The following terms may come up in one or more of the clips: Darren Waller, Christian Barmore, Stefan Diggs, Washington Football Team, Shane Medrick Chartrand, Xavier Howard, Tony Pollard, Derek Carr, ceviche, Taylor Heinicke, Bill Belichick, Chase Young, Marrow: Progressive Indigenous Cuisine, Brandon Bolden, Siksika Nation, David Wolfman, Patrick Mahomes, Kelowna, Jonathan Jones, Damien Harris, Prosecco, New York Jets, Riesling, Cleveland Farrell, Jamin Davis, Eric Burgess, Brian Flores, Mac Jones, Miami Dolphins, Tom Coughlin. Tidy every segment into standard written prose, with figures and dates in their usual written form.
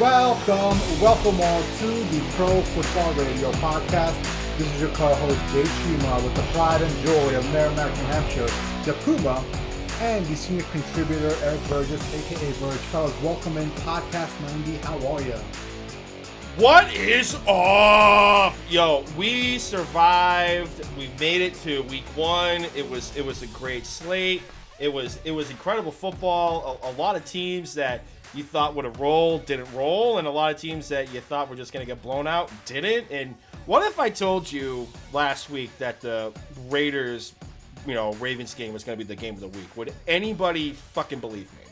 Welcome all to the Pro Football Radio Podcast. This is your co-host Jay Shuma with the pride and joy of Merrimack, New Hampshire, the Puma, and the senior contributor Eric Burgess, aka Burge. Fellas, welcome in Podcast 90. How are you? What is up? Yo, we survived. We made it to week one. It was a great slate. It was incredible football. A lot of teams that you thought would have rolled didn't roll, and a lot of teams that you thought were just going to get blown out didn't. And what if I told you last week that the Raiders, Ravens game was going to be the game of the week? Would anybody fucking believe me?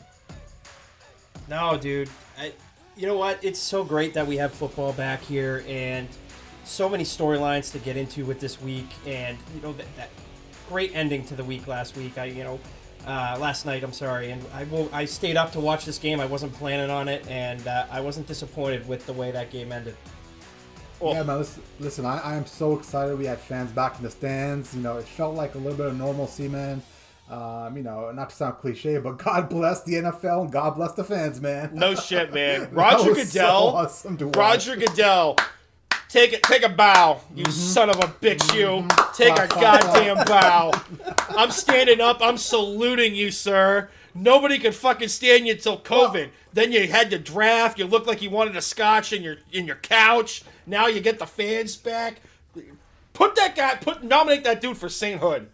No, dude. You know what? It's so great that we have football back here, and so many storylines to get into with this week, and that great ending to the week last week. Last night, I'm sorry, and I stayed up to watch this game. I wasn't planning on it, and I wasn't disappointed with the way that game ended. Oh. Yeah, man, listen, I am so excited we had fans back in the stands. It felt like a little bit of normalcy, man. Not to sound cliche, but God bless the NFL and God bless the fans, man. No shit, man. Roger Goodell. So awesome to watch. Roger Goodell. Take a bow, you son of a bitch, you. Take a goddamn bow. I'm standing up. I'm saluting you, sir. Nobody could fucking stand you until COVID. Well, then you had the draft. You looked like you wanted a scotch in your couch. Now you get the fans back. Nominate that dude for sainthood.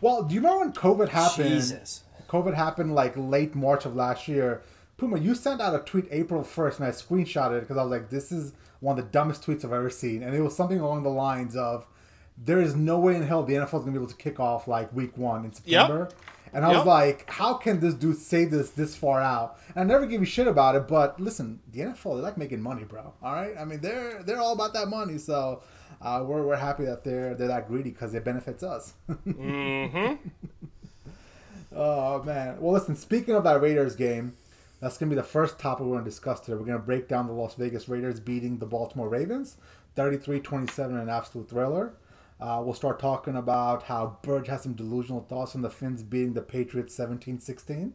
Well, do you remember when COVID happened? Jesus. COVID happened like late March of last year. Puma, you sent out a tweet April 1st, and I screenshotted it because I was like, this is one of the dumbest tweets I've ever seen. And it was something along the lines of, there is no way in hell the NFL is going to be able to kick off like week one in September. Yep. And I was like, how can this dude say this far out? And I never gave a shit about it, but listen, the NFL, they like making money, bro. All right? I mean, they're all about that money, so we're happy that they're that greedy because it benefits us. Oh, man. Well, listen, speaking of that Raiders game, that's going to be the first topic we're going to discuss today. We're going to break down the Las Vegas Raiders beating the Baltimore Ravens, 33-27, an absolute thriller. We'll start talking about how Burge has some delusional thoughts on the Finns beating the Patriots 17-16.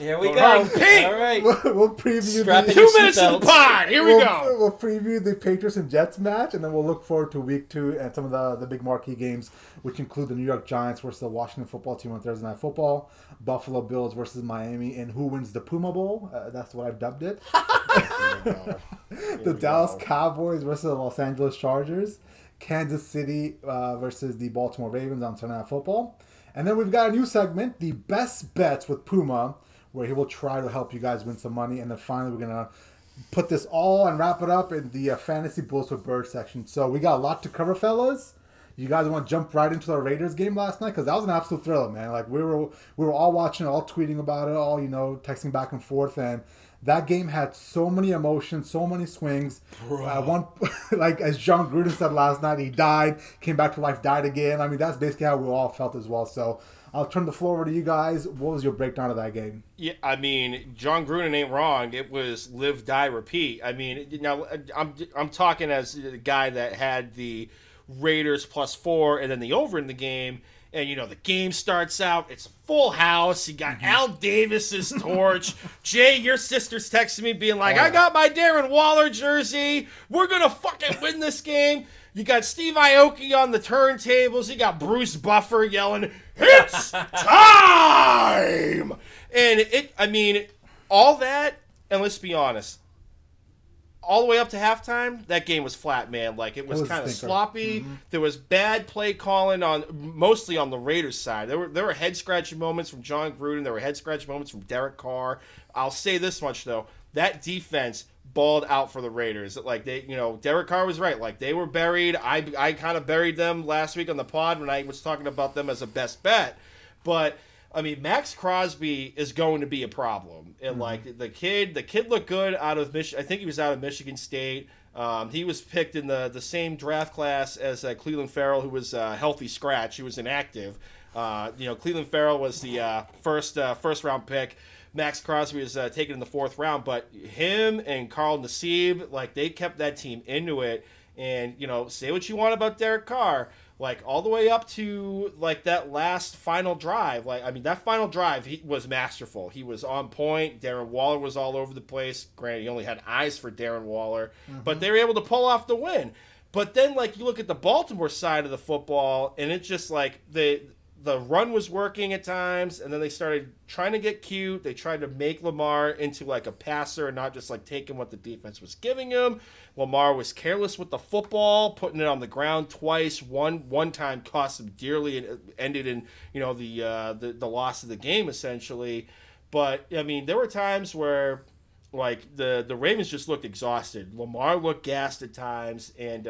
Here we go. All right. We'll preview 2 minutes in the pod. Here we go. We'll preview the Patriots and Jets match, and then we'll look forward to week two and some of the big marquee games, which include the New York Giants versus the Washington Football Team on Thursday Night Football, Buffalo Bills versus Miami, and who wins the Puma Bowl. That's what I've dubbed it. The Dallas Cowboys versus the Los Angeles Chargers, Kansas City versus the Baltimore Ravens on Thursday Night Football. And then we've got a new segment, the Best Bets with Puma, where he will try to help you guys win some money. And then finally, we're going to put this all and wrap it up in the Fantasy Bulls with Bird section. So we got a lot to cover, fellas. You guys want to jump right into the Raiders game last night? Because that was an absolute thriller, man. Like, we were all watching, all tweeting about it, all, texting back and forth. And that game had so many emotions, so many swings. Like, as John Gruden said last night, he died, came back to life, died again. I mean, that's basically how we all felt as well. So I'll turn the floor over to you guys. What was your breakdown of that game? Yeah, I mean, John Gruden ain't wrong. It was live, die, repeat. I mean, now I'm talking as the guy that had the Raiders +4 and then the over in the game. And, the game starts out. It's a full house. You got Al Davis's torch. Jay, your sister's texting me being like, I got my Darren Waller jersey. We're going to fucking win this game. You got Steve Aoki on the turntables. You got Bruce Buffer yelling, it's time! And all that, and let's be honest, all the way up to halftime, that game was flat, man. Like, it was kind of sloppy. There was bad play calling mostly on the Raiders side. There were head-scratching moments from John Gruden. There were head-scratching moments from Derek Carr. I'll say this much, though. That defense balled out for the Raiders. Like, they, Derek Carr was right. Like, they were buried. I kind of buried them last week on the pod when I was talking about them as a best bet. But Max Crosby is going to be a problem. And, like, the kid looked good out of Michigan. I think he was out of Michigan State. He was picked in the same draft class as Cleveland Farrell, who was a healthy scratch. He was inactive. Cleveland Farrell was the first-round pick. Max Crosby was taken in the fourth round. But him and Carl Nassib, like, they kept that team into it. And, say what you want about Derek Carr. like all the way up to like that last final drive. Like, I mean, that final drive, he was masterful. He was on point. Darren Waller was all over the place. Granted, he only had eyes for Darren Waller, but they were able to pull off the win. But then, like, you look at the Baltimore side of the football, and it's just like the run was working at times, and then they started trying to get cute. They tried to make Lamar into like a passer and not just like taking what the defense was giving him. Lamar was careless with the football, putting it on the ground twice. One time cost him dearly and ended in, you know, the loss of the game essentially. But I mean, there were times where like the Ravens just looked exhausted. Lamar looked gassed at times, and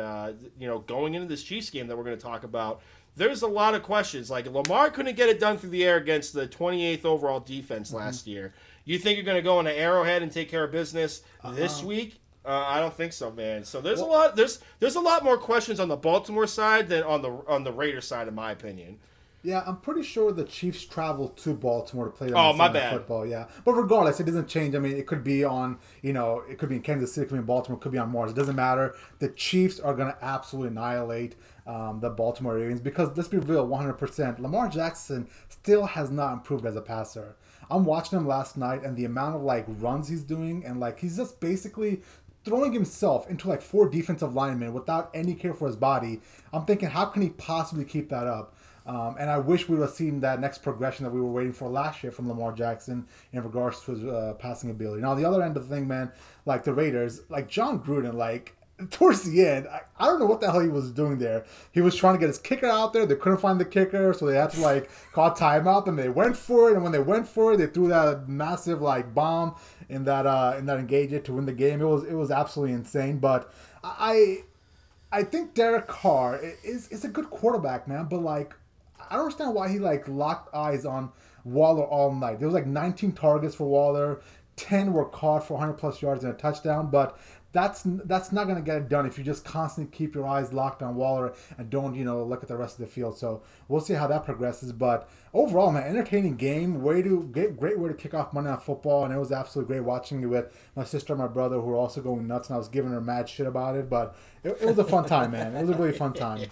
you know, going into this Chiefs game that we're going to talk about, there's a lot of questions. Like, Lamar couldn't get it done through the air against the 28th overall defense last year. You think you're going to go into Arrowhead and take care of business this week? I don't think so, man. So there's a lot. There's a lot more questions on the Baltimore side than on the Raiders side, in my opinion. Yeah, I'm pretty sure the Chiefs traveled to Baltimore to play football. Yeah, but regardless, it doesn't change. I mean, it could be on, you know, it could be in Kansas City, it could be in Baltimore, it could be on Mars. It doesn't matter. The Chiefs are going to absolutely annihilate the Baltimore Ravens because, let's be real, 100%. Lamar Jackson still has not improved as a passer. I'm watching him last night, and the amount of like runs he's doing, and like he's just basically throwing himself into like four defensive linemen without any care for his body. I'm thinking, how can he possibly keep that up? And I wish we would have seen that next progression that we were waiting for last year from Lamar Jackson in regards to his passing ability. Now, the other end of the thing, man, like the Raiders, like John Gruden, like towards the end, I don't know what the hell he was doing there. He was trying to get his kicker out there. They couldn't find the kicker, so they had to like call timeout. And they went for it. And when they went for it, they threw that massive like bomb in that engager to win the game. It was absolutely insane. But I think Derek Carr is a good quarterback, man. But like, I don't understand why he like locked eyes on Waller all night. There was like 19 targets for Waller, 10 were caught for 100 plus yards and a touchdown. But that's not going to get it done if you just constantly keep your eyes locked on Waller and don't, you know, look at the rest of the field. So we'll see how that progresses. But overall, man, entertaining game. Great way to kick off Monday Night Football, and it was absolutely great watching it with my sister and my brother, who were also going nuts, and I was giving her mad shit about it. But it was a fun time, man. It was a really fun time.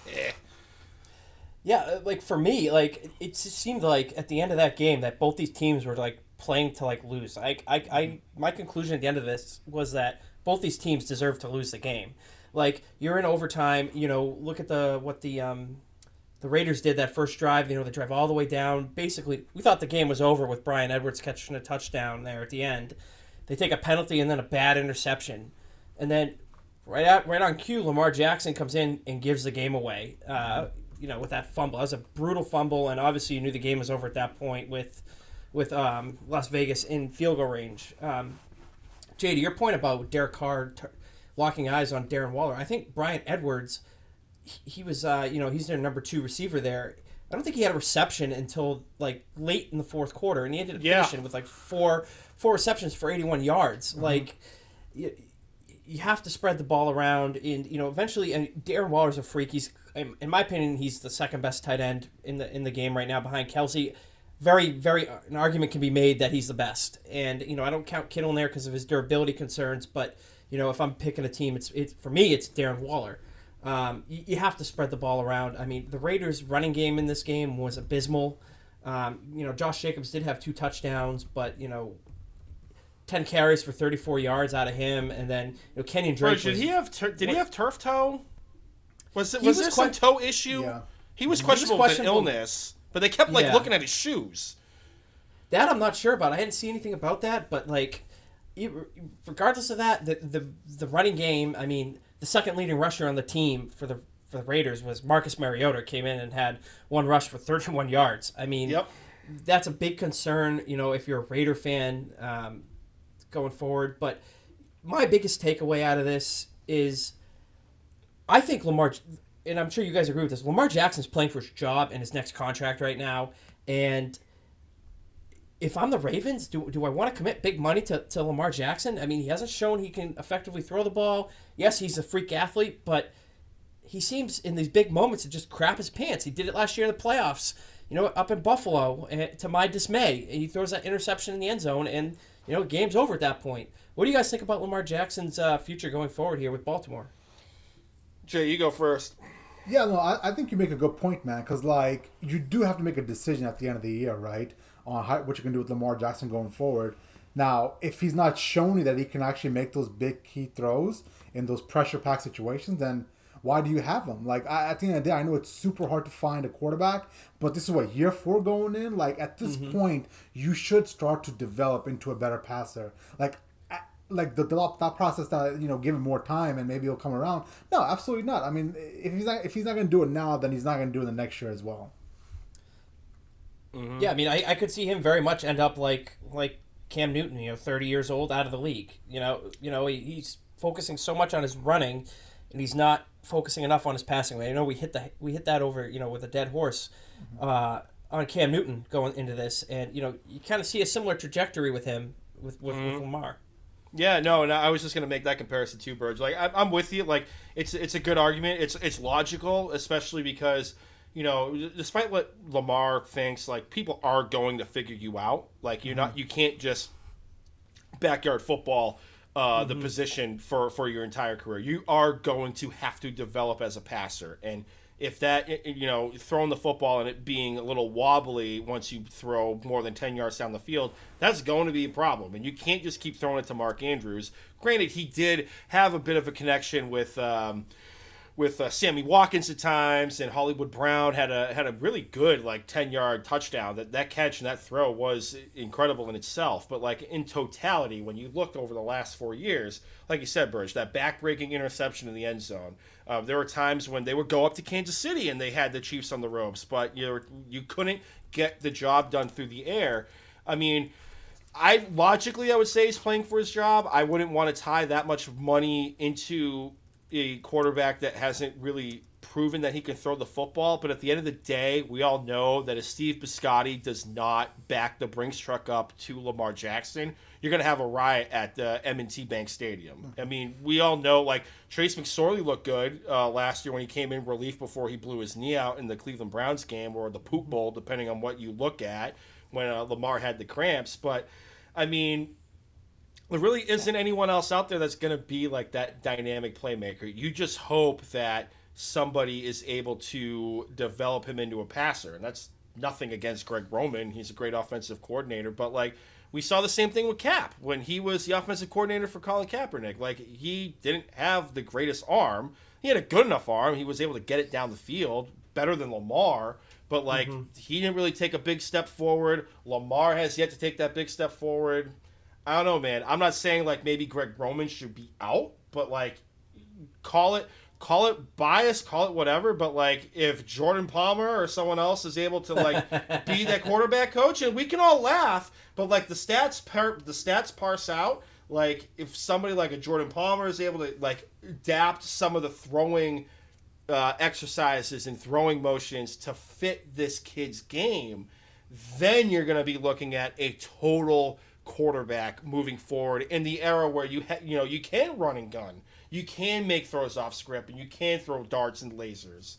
Yeah, like for me, like it seemed like at the end of that game that both these teams were like playing to like lose. I my conclusion at the end of this was that both these teams deserve to lose the game. Like, you're in overtime, you know, look at the Raiders did that first drive, you know, they drive all the way down. Basically, we thought the game was over with Bryan Edwards catching a touchdown there at the end. They take a penalty and then a bad interception. And then right on cue, Lamar Jackson comes in and gives the game away. You know, with that fumble. That was a brutal fumble, and obviously you knew the game was over at that point with Las Vegas in field goal range. Jay, to your point about Derek Carr locking eyes on Darren Waller, I think Bryan Edwards, he was, you know, he's their number two receiver there. I don't think he had a reception until, like, late in the fourth quarter, and he ended up finishing with, like, four receptions for 81 yards. Mm-hmm. Like, you have to spread the ball around, and, you know, eventually, and Darren Waller's a freak. He's, in my opinion, he's the second best tight end in the game right now behind Kelsey. Very, very, an argument can be made that he's the best. And, you know, I don't count Kittle in there because of his durability concerns, but, you know, if I'm picking a team, it's for me, it's Darren Waller. You have to spread the ball around. I mean, the Raiders' running game in this game was abysmal. You know, Josh Jacobs did have two touchdowns, but, you know, 10 carries for 34 yards out of him. And then, you know, Kenyon Drake. Wait, did he have turf toe? Was there some toe issue? Yeah. He was questionable with an illness, but they kept like looking at his shoes. That I'm not sure about. I hadn't seen anything about that, but like, regardless of that, the running game. I mean, the second leading rusher on the team for the Raiders was Marcus Mariota. Came in and had one rush for 31 yards. I mean, that's a big concern. You know, if you're a Raider fan going forward. But my biggest takeaway out of this is, I think Lamar, and I'm sure you guys agree with this, Lamar Jackson's playing for his job and his next contract right now. And if I'm the Ravens, do I want to commit big money to Lamar Jackson? I mean, he hasn't shown he can effectively throw the ball. Yes, he's a freak athlete, but he seems in these big moments to just crap his pants. He did it last year in the playoffs, you know, up in Buffalo, and to my dismay. He throws that interception in the end zone, and, you know, game's over at that point. What do you guys think about Lamar Jackson's future going forward here with Baltimore? Jay, you go first. Yeah, no, I think you make a good point, man, because, like, you do have to make a decision at the end of the year, right, on how, what you can do with Lamar Jackson going forward. Now, if he's not shown you that he can actually make those big key throws in those pressure pack situations, then why do you have him? Like, at the end of the day, I know it's super hard to find a quarterback, but this is what, year 4 going in? Like, at this point, you should start to develop into a better passer. Like the thought process that, you know, give him more time and maybe he'll come around. No, absolutely not. I mean, if he's not going to do it now, then he's not going to do it the next year as well. Yeah, I mean, I could see him very much end up like Cam Newton, you know, 30 years old, out of the league. You know, he's focusing so much on his running, and he's not focusing enough on his passing. I know we hit that over, you know, with a dead horse on Cam Newton going into this, and you know, you kind of see a similar trajectory with him with Lamar. Yeah, no, and I was just going to make that comparison too, Burge. Like, I'm with you. Like, it's a good argument. It's logical, especially because, you know, despite what Lamar thinks, like, people are going to figure you out. Like, you can't just backyard football the position for your entire career. You are going to have to develop as a passer. And if that, you know, throwing the football and it being a little wobbly once you throw more than 10 yards down the field, that's going to be a problem. And you can't just keep throwing it to Mark Andrews. Granted, he did have a bit of a connection with Sammy Watkins at times, and Hollywood Brown had a really good, like, 10-yard touchdown. That catch and that throw was incredible in itself. But, like, in totality, when you look over the last 4 years, like you said, Burge, that back-breaking interception in the end zone, there were times when they would go up to Kansas City and they had the Chiefs on the ropes, but you couldn't get the job done through the air. I mean, I would say he's playing for his job. I wouldn't want to tie that much money into a quarterback that hasn't really proven that he can throw the football. But at the end of the day, we all know that if Steve Bisciotti does not back the Brinks truck up to Lamar Jackson, you're going to have a riot at the M&T Bank Stadium. I mean, we all know, like, Trace McSorley looked good last year when he came in relief before he blew his knee out in the Cleveland Browns game, or the Poop Bowl, depending on what you look at, when Lamar had the cramps. But, I mean, there really isn't anyone else out there that's going to be like that dynamic playmaker. You just hope that somebody is able to develop him into a passer. And that's nothing against Greg Roman. He's a great offensive coordinator. But, like, we saw the same thing with Cap when he was the offensive coordinator for Colin Kaepernick. Like, he didn't have the greatest arm. He had a good enough arm. He was able to get it down the field better than Lamar. But, like, he didn't really take a big step forward. Lamar has yet to take that big step forward. I don't know, man. I'm not saying, like, maybe Greg Roman should be out, but, like, call it bias, call it whatever. But, like, if Jordan Palmer or someone else is able to, like, be that quarterback coach, and we can all laugh, but, like, the stats parse out. Like, if somebody like a Jordan Palmer is able to, like, adapt some of the throwing exercises and throwing motions to fit this kid's game, then you're going to be looking at a total quarterback moving forward in the era where you can run and gun, you can make throws off script, and you can throw darts and lasers.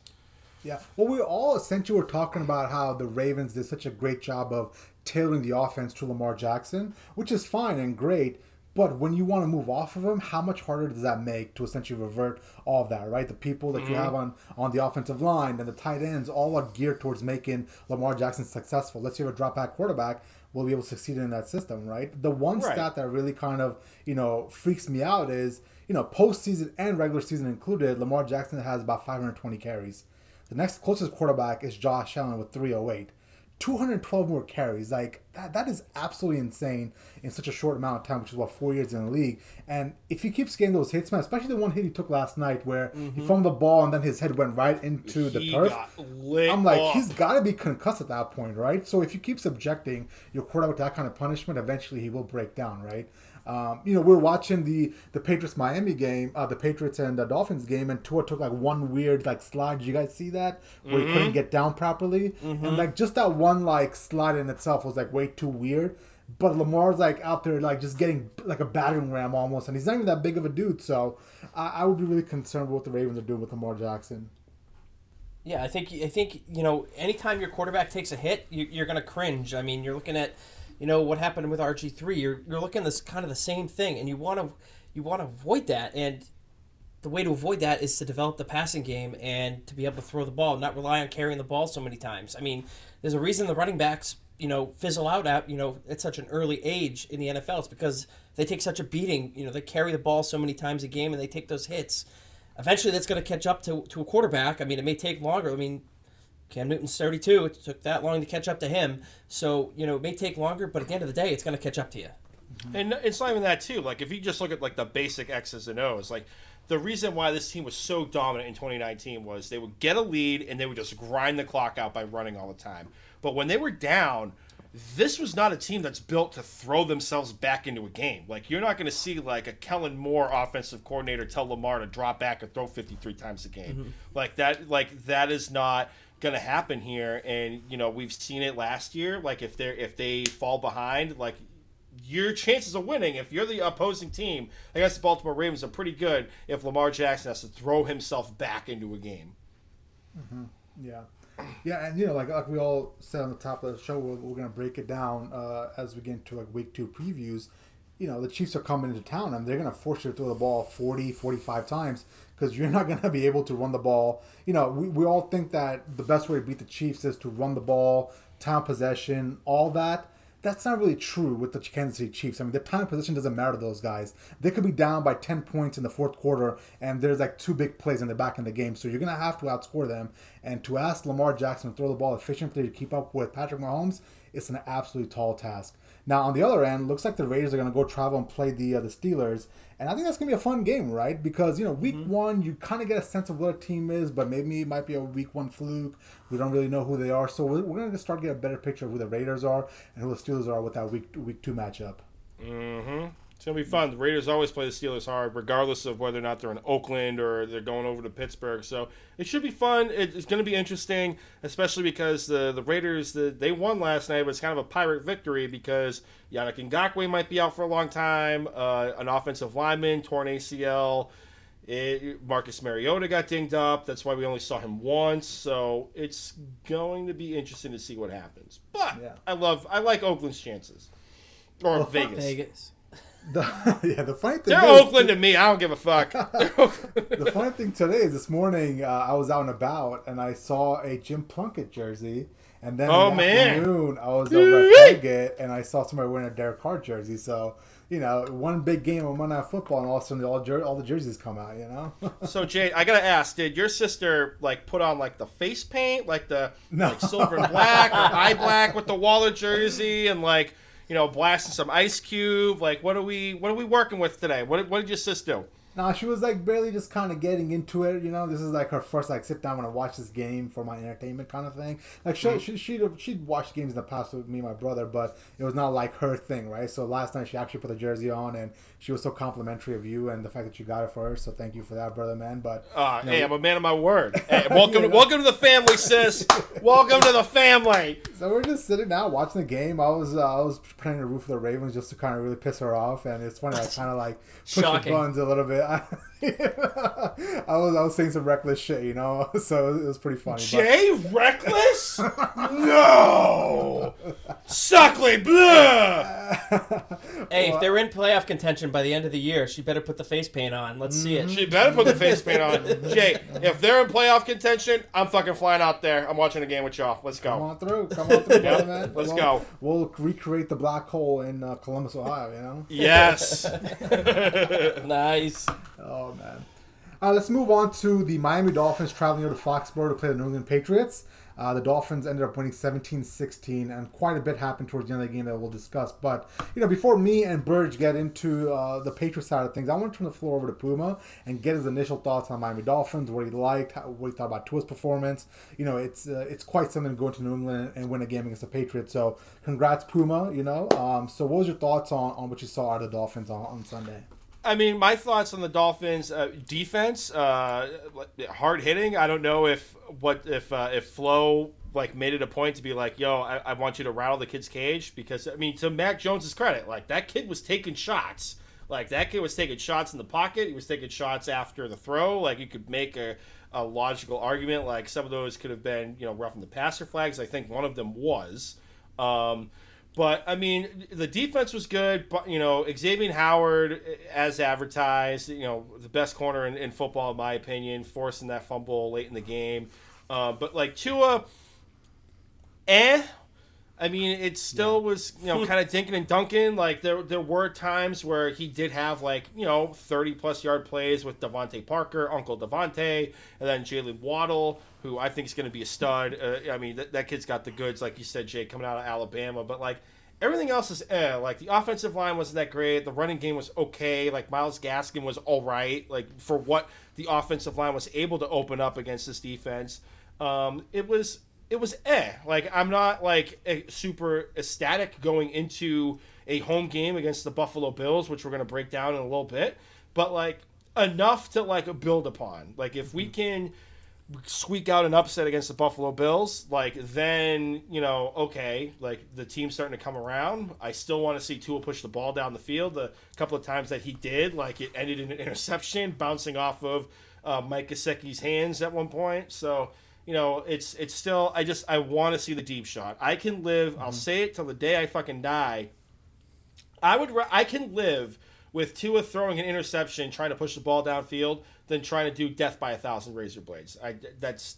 Yeah, well, we all essentially were talking about how the Ravens did such a great job of tailoring the offense to Lamar Jackson, which is fine and great. But when you want to move off of him, how much harder does that make to essentially revert all of that, right? The people that you have on the offensive line and the tight ends all are geared towards making Lamar Jackson successful. Let's say you have a drop-back quarterback, will be able to succeed in that system, right? The one stat that really kind of, you know, freaks me out is, you know, postseason and regular season included, Lamar Jackson has about 520 carries. The next closest quarterback is Josh Allen with 308. 212 more carries. Like, that is absolutely insane in such a short amount of time, which is what, 4 years in the league. And if he keeps getting those hits, man, especially the one hit he took last night where he fumbled the ball and then his head went right into the turf. I'm like, he's got to be concussed at that point, right? So if you keep subjecting your quarterback to that kind of punishment, eventually he will break down, right? You know, we're watching the Patriots-Miami game, the Patriots and the Dolphins game, and Tua took, like, one weird, like, slide. Did you guys see that? Where he couldn't get down properly. And, like, just that one, like, slide in itself was, like, way too weird. But Lamar's, like, out there, like, just getting, like, a battering ram almost. And he's not even that big of a dude. So I would be really concerned with what the Ravens are doing with Lamar Jackson. Yeah, I think you know, anytime your quarterback takes a hit, you're going to cringe. I mean, you're looking at, you know, what happened with RG3. You're looking at this kind of the same thing, and you want to avoid that. And the way to avoid that is to develop the passing game and to be able to throw the ball, not rely on carrying the ball so many times. I mean, there's a reason the running backs, fizzle out at, at such an early age in the NFL. It's because they take such a beating. They carry the ball so many times a game and they take those hits. Eventually, that's going to catch up to a quarterback. I mean, it may take longer. I mean, Cam Newton's 32. It took that long to catch up to him. So, it may take longer, but at the end of the day, it's going to catch up to you. Mm-hmm. And it's not even that, too. Like, if you just look at, the basic X's and O's, the reason why this team was so dominant in 2019 was they would get a lead and they would just grind the clock out by running all the time. But when they were down, this was not a team that's built to throw themselves back into a game. You're not going to see, a Kellen Moore offensive coordinator tell Lamar to drop back and throw 53 times a game. Mm-hmm. That is not going to happen here. And, we've seen it last year. If they fall behind, your chances of winning, if you're the opposing team against the Baltimore Ravens, are pretty good if Lamar Jackson has to throw himself back into a game. Mm-hmm. Yeah. Yeah, and, like we all said on the top of the show, we're going to break it down as we get into, Week 2 previews. The Chiefs are coming into town, and they're going to force you to throw the ball 40, 45 times because you're not going to be able to run the ball. We all think that the best way to beat the Chiefs is to run the ball, time possession, all that. That's not really true with the Kansas City Chiefs. I mean, the time position doesn't matter to those guys. They could be down by 10 points in the fourth quarter, and there's two big plays and they're back in the game. So you're going to have to outscore them. And to ask Lamar Jackson to throw the ball efficiently to keep up with Patrick Mahomes, it's an absolutely tall task. Now, on the other end, looks like the Raiders are going to go travel and play the Steelers. And I think that's going to be a fun game, right? Because, week mm-hmm. one, you kind of get a sense of what a team is, but maybe it might be a week one fluke. We don't really know who they are. So we're going to start to get a better picture of who the Raiders are and who the Steelers are with that week two matchup. Mm-hmm. It's going to be fun. The Raiders always play the Steelers hard, regardless of whether or not they're in Oakland or they're going over to Pittsburgh. So it should be fun. It's going to be interesting, especially because the Raiders, they won last night, but it's kind of a pirate victory because Yannick Ngakoue might be out for a long time, an offensive lineman, torn ACL. Marcus Mariota got dinged up. That's why we only saw him once. So it's going to be interesting to see what happens. But yeah. I like Oakland's chances. Or Vegas. The funny thing. They're Oakland to me. I don't give a fuck. The funny thing today is this morning I was out and about and I saw a Jim Plunkett jersey, and then in the afternoon I was over at Target and I saw somebody wearing a Derek Carr jersey. So one big game on Monday Night Football and all of a sudden all the jerseys come out. So Jay, I gotta ask: did your sister put on the face paint, silver and black, or eye black with the Waller jersey and blasting some Ice Cube? What are we working with today? What did your sis do? No, she was barely just kind of getting into it. This is her first sit down and watch this game for my entertainment kind of thing. She'd watched games in the past with me and my brother, but it was not her thing, right? So last night she actually put the jersey on, and she was so complimentary of you and the fact that you got it for her. So thank you for that, brother, man. But hey, I'm a man of my word. Hey, welcome, welcome to the family, sis. Welcome to the family. So we're just sitting out watching the game. I was playing the roof of the Ravens just to kind of really piss her off, and it's funny. I kind of pushed the buttons a little bit. I was saying some reckless shit, so it was pretty funny. Jay, but... reckless? No! Suckley, bleh! Hey, if they're in playoff contention by the end of the year, she better put the face paint on. Let's see it. She better put the face paint on. Jay, if they're in playoff contention, I'm fucking flying out there. I'm watching a game with y'all. Let's go. Come on through, brother, man. Let's go. We'll recreate the black hole in Columbus, Ohio, Yes. Nice. Oh, man. Let's move on to the Miami Dolphins traveling over to Foxborough to play the New England Patriots. The Dolphins ended up winning 17-16, and quite a bit happened towards the end of the game that we'll discuss. But, before me and Burge get into the Patriots side of things, I want to turn the floor over to Puma and get his initial thoughts on Miami Dolphins, what he liked, what he thought about Tua's performance. It's quite something to go into New England and win a game against the Patriots. So, congrats, Puma. So what was your thoughts on what you saw out of the Dolphins on Sunday? I mean, my thoughts on the Dolphins defense, hard hitting. I don't know if Flo made it a point to be yo, I want you to rattle the kid's cage, because I mean, to Mac Jones's credit, that kid was taking shots. That kid was taking shots in the pocket. He was taking shots after the throw. You could make a logical argument. Some of those could have been roughing the passer flags. I think one of them was. But, I mean, the defense was good. But, you know, Xavier Howard, as advertised, you know, the best corner in football, in my opinion, forcing that fumble late in the game. But, like, Tua, I mean, it still was, you know, kind of dinking and dunking. Like, there were times where he did have, like, you know, 30-plus yard plays with Devontae Parker, Uncle Devontae, and then Jaylen Waddle, who I think is going to be a stud. I mean, that kid's got the goods, like you said, Jay, coming out of Alabama. But, like, everything else is Like, the offensive line wasn't that great. The running game was okay. Like, Myles Gaskin was all right, like, for what the offensive line was able to open up against this defense. It was Like, I'm not, like, super ecstatic going into a home game against the Buffalo Bills, which we're going to break down in a little bit. But, like, enough to, like, build upon. Like, if we can squeak out an upset against the Buffalo Bills, like, then, you know, okay, like, the team's starting to come around. I still want to see Tua push the ball down the field. The couple of times that he did, like, it ended in an interception, bouncing off of Mike Gesicki's hands at one point. So, you know, it's still, I want to see the deep shot. I can live, I'll say it till the day I fucking die. I can live with Tua throwing an interception, trying to push the ball downfield, than trying to do death by 1,000 razor blades. That's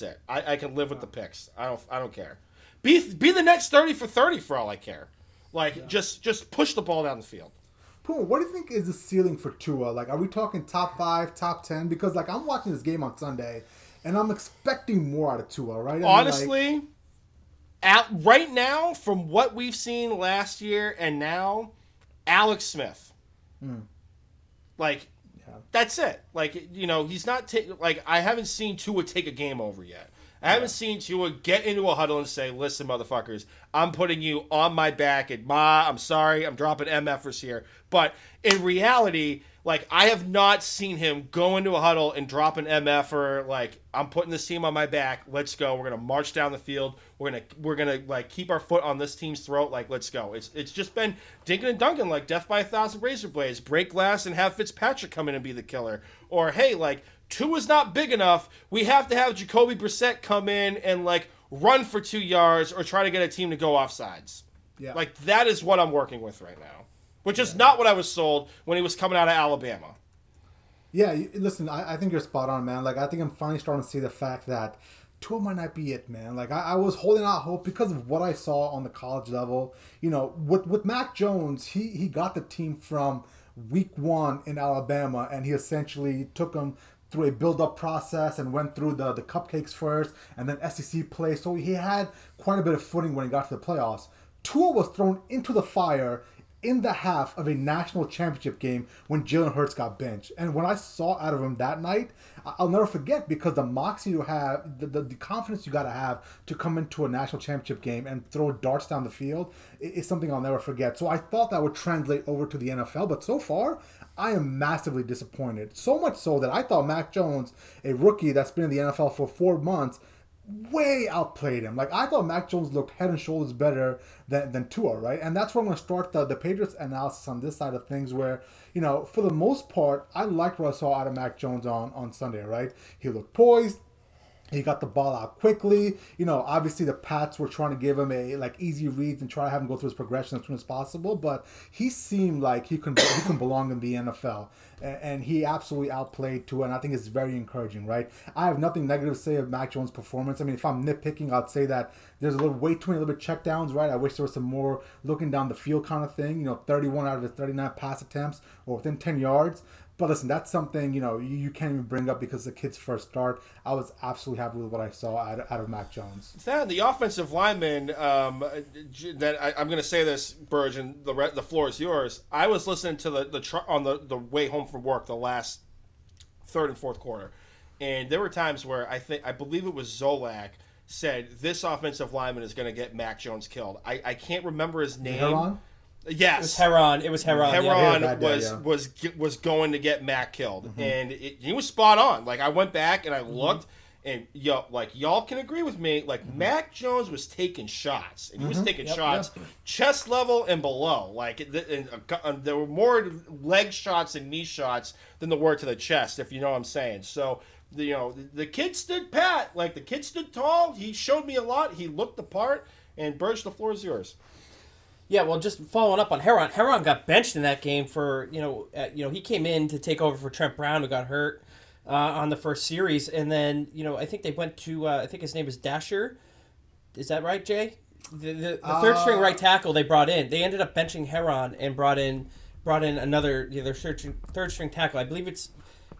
it. I can live with the picks. I don't care. Be the next 30 for 30 for all I care. Like, just push the ball down the field. Poole, what do you think is the ceiling for Tua? Like, are we talking top 5, top 10? Because, like, I'm watching this game on Sunday, and I'm expecting more out of Tua, right? I mean, honestly, like, right now, from what we've seen last year and now, Alex Smith. Like, that's it. Like, you know, he's not like, I haven't seen Tua take a game over yet. I haven't seen Tua get into a huddle and say, listen, motherfuckers, I'm putting you on my back, and I'm sorry, I'm dropping MFers here. But in reality, like, I have not seen him go into a huddle and drop an MFer, like, I'm putting this team on my back, let's go, we're going to march down the field, we're going to like, keep our foot on this team's throat, like, let's go. It's just been dinking and dunking, like, death by 1,000 razor blades, break glass and have Fitzpatrick come in and be the killer. Or, hey, like, Tua's not big enough, we have to have Jacoby Brissett come in and, like, run for 2 yards or try to get a team to go offsides. Yeah. Like, that is what I'm working with right now, which is not what I was sold when he was coming out of Alabama. Yeah, listen, I think you're spot on, man. Like, I think I'm finally starting to see the fact that Tua might not be it, man. Like, I was holding out hope because of what I saw on the college level. You know, with Mac Jones, he got the team from week 1 in Alabama, and he essentially took them through a build-up process and went through the cupcakes first and then SEC play. So he had quite a bit of footing when he got to the playoffs. Tua was thrown into the fire in the half of a national championship game when Jalen Hurts got benched. And when I saw out of him that night, I'll never forget, because the moxie you have, the confidence you got to have to come into a national championship game and throw darts down the field is something I'll never forget. So I thought that would translate over to the NFL, but so far, I am massively disappointed. So much so that I thought Mac Jones, a rookie that's been in the NFL for 4 months, way outplayed him. Like, I thought Mac Jones looked head and shoulders better than Tua, right? And that's where I'm going to start the Patriots analysis on this side of things, where, you know, for the most part, I liked what I saw out of Mac Jones on Sunday, right? He looked poised. He got the ball out quickly. You know, obviously the Pats were trying to give him a, like, easy reads and try to have him go through his progression as soon as possible, but he seemed like he can belong in the NFL, and he absolutely outplayed Tua, and I think it's very encouraging, right? I have nothing negative to say of Mac Jones' performance. I mean, if I'm nitpicking, I'd say that there's a little way too many little bit check downs, right? I wish there was some more looking down the field kind of thing, you know, 31 out of his 39 pass attempts or within 10 yards. But listen, that's something, you know, you can't even bring up because the kid's first start. I was absolutely happy with what I saw out of Mac Jones. That, the offensive lineman, that I'm going to say this, Burge, and the floor is yours. I was listening to the way home from work the last third and fourth quarter, and there were times where I believe it was Zolak said this offensive lineman is going to get Mac Jones killed. I can't remember his name. Heron? Yes, it was Heron. Heron was going to get Mac killed, and he was spot on. Like, I went back and I looked, and y'all can agree with me. Like, Mac Jones was taking shots, and he was taking shots chest level and below. Like, and there were more leg shots and knee shots than the word to the chest, if you know what I'm saying. So, you know, the kid stood pat. Like, the kid stood tall. He showed me a lot. He looked the part. And Burge, the floor is yours. Yeah, well, just following up on Heron. Heron got benched in that game for, he came in to take over for Trent Brown, who got hurt on the first series. And then, I think they went to, I think his name is Dasher. Is that right, Jay? The third string right tackle they brought in. They ended up benching Heron and brought in another, their third string tackle. I believe it's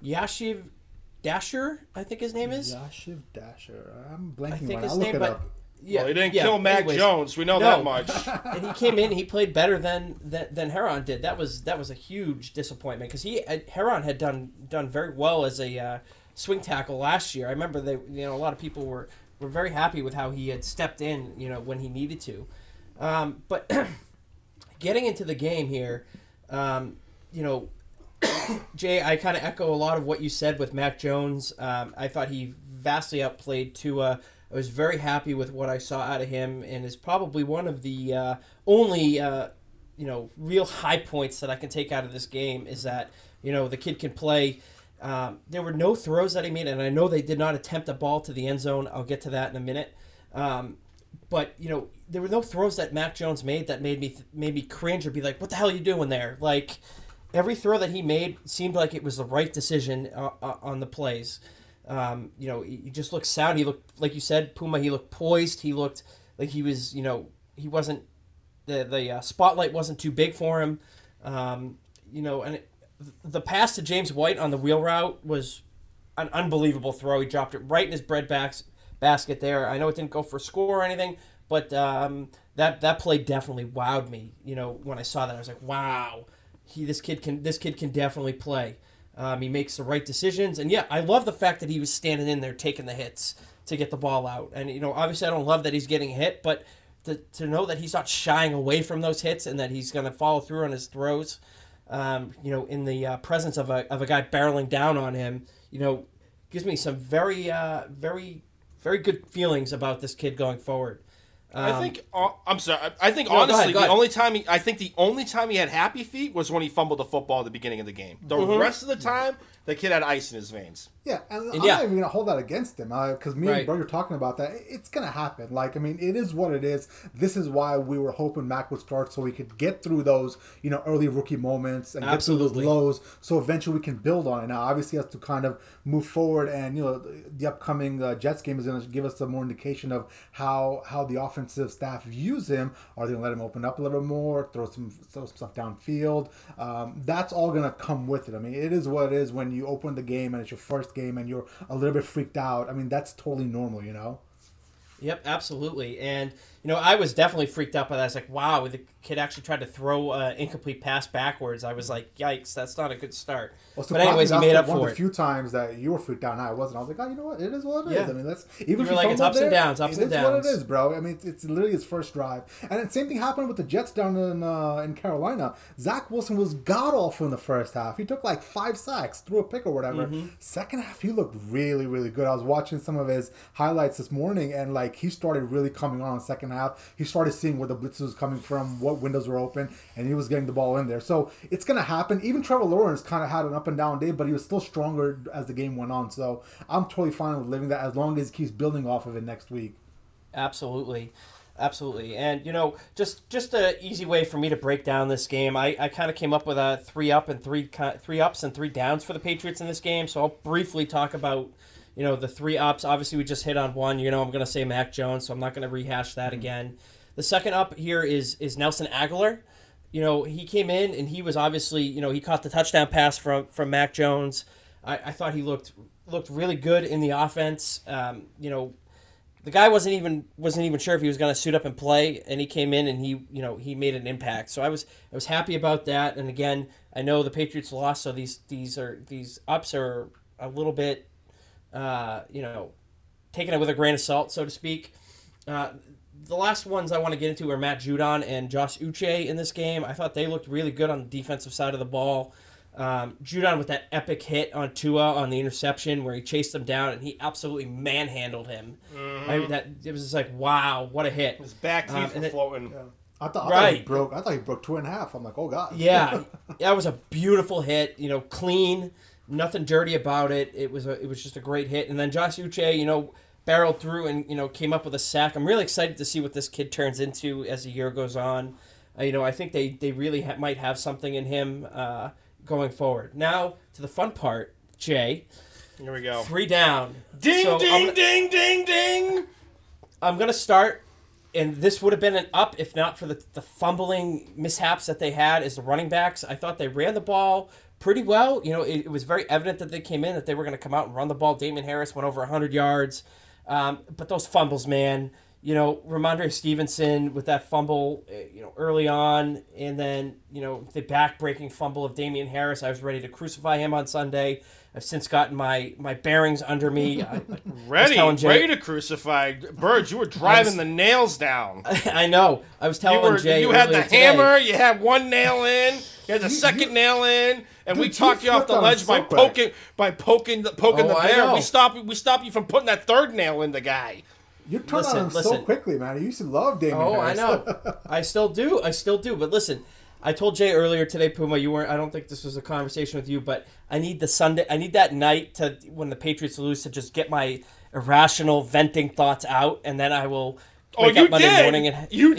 Yashiv Dasher, I think his name is. Yashiv Dasher. I'm blanking on it. I'll look it up. Yeah, well, he didn't kill Mac Jones. We know that much. And he came in. He played better than Heron did. That was a huge disappointment because Heron had done very well as a swing tackle last year. I remember a lot of people were very happy with how he had stepped in. When he needed to. But getting into the game here, Jay, I kind of echo a lot of what you said with Mac Jones. I thought he vastly outplayed Tua. I was very happy with what I saw out of him, and is probably one of the only real high points that I can take out of this game is that the kid can play. There were no throws that he made, and I know they did not attempt a ball to the end zone. I'll get to that in a minute. But there were no throws that Mac Jones made that made me cringe or be like, "What the hell are you doing there?" Like every throw that he made seemed like it was the right decision on the plays. He just looked sound. He looked, like you said, Puma, he looked poised. He looked like he was, he wasn't, the spotlight wasn't too big for him. And the pass to James White on the wheel route was an unbelievable throw. He dropped it right in his breadbasket there. I know it didn't go for a score or anything, but that play definitely wowed me. When I saw that, I was like, wow, this kid can definitely play. He makes the right decisions. And, yeah, I love the fact that he was standing in there taking the hits to get the ball out. And, obviously I don't love that he's getting hit, but to know that he's not shying away from those hits and that he's going to follow through on his throws, in the presence of a guy barreling down on him, gives me some very, very, very good feelings about this kid going forward. I think the only time he had happy feet was when he fumbled the football at the beginning of the game. The rest of the time, the kid had ice in his veins. Yeah, and I'm not even going to hold that against him because me and Bro were talking about that. It's going to happen. It is what it is. This is why we were hoping Mac would start so we could get through those, early rookie moments and get through those lows so eventually we can build on it. Now, obviously, he has to kind of move forward and, the upcoming Jets game is going to give us some more indication of how the offensive staff views him. Are they going to let him open up a little bit more, throw some stuff downfield? That's all going to come with it. It is what it is when you open the game and it's your first game and you're a little bit freaked out. That's totally normal, Yep, absolutely. And, I was definitely freaked out by that. I was like, wow, the kid actually tried to throw an incomplete pass backwards. I was like, yikes, that's not a good start. Well, so but anyways, he made up for it. One of the few times that you were freaked out and I wasn't. I was like, oh, it is what it is. It's ups and downs, ups and downs. It is what it is, bro. It's literally his first drive. And the same thing happened with the Jets down in Carolina. Zach Wilson was god-awful in the first half. He took like 5 sacks, threw a pick or whatever. Mm-hmm. Second half, he looked really, really good. I was watching some of his highlights this morning and he started really coming on in the second half. He started seeing where the blitzes was coming from, what windows were open, and he was getting the ball in there. So it's going to happen. Even Trevor Lawrence kind of had an up and down day, but he was still stronger as the game went on. So I'm totally fine with living that as long as he keeps building off of it next week. Absolutely. Absolutely. And, just an easy way for me to break down this game. I kind of came up with a three ups and three downs for the Patriots in this game. So I'll briefly talk about the three ups. Obviously, we just hit on one. I'm going to say Mac Jones, so I'm not going to rehash that again. The second up here is Nelson Aguilar. He came in and he was obviously, he caught the touchdown pass from Mac Jones. I thought he looked really good in the offense. The guy wasn't even sure if he was going to suit up and play, and he came in and he made an impact. So I was happy about that. And again, I know the Patriots lost, so these ups are a little bit, taking it with a grain of salt, so to speak. The last ones I want to get into are Matt Judon and Josh Uche in this game. I thought they looked really good on the defensive side of the ball. Judon with that epic hit on Tua on the interception where he chased him down and he absolutely manhandled him. Mm-hmm. It was just like, wow, what a hit. His back teeth were floating. Yeah. I thought he broke 2.5. I'm like, oh, God. Yeah, that was a beautiful hit, clean. Nothing dirty about it. It was just a great hit. And then Josh Uche, barreled through and, came up with a sack. I'm really excited to see what this kid turns into as the year goes on. You know, I think they really might have something in him going forward. Now to the fun part, Jay. Here we go. 3 down. Ding, so ding. I'm going to start, and this would have been an up if not for the fumbling mishaps that they had as the running backs. I thought they ran the ball pretty well. You know, it was very evident that they came in, that they were going to come out and run the ball. Damien Harris went over 100 yards. But those fumbles, man. You know, Ramondre Stevenson with that fumble, you know, early on, and then, you know, the back-breaking fumble of Damien Harris. I was ready to crucify him on Sunday. I've since gotten my bearings under me. Ready to crucify. Birds, you were driving the nails down. I know. I was telling Jay. You had the hammer. You had one nail in. You had the second nail in. And dude, we talked you off the ledge by poking the bear. We stopped you from putting that third nail in the guy. You turned on him so quickly, man. You used to love Damien Harris. Oh, I know. I still do. But listen, I told Jay earlier today, Puma, you weren't. I don't think this was a conversation with you, but I need that night to when the Patriots lose to just get my irrational venting thoughts out, and then I will wake up Monday morning and did.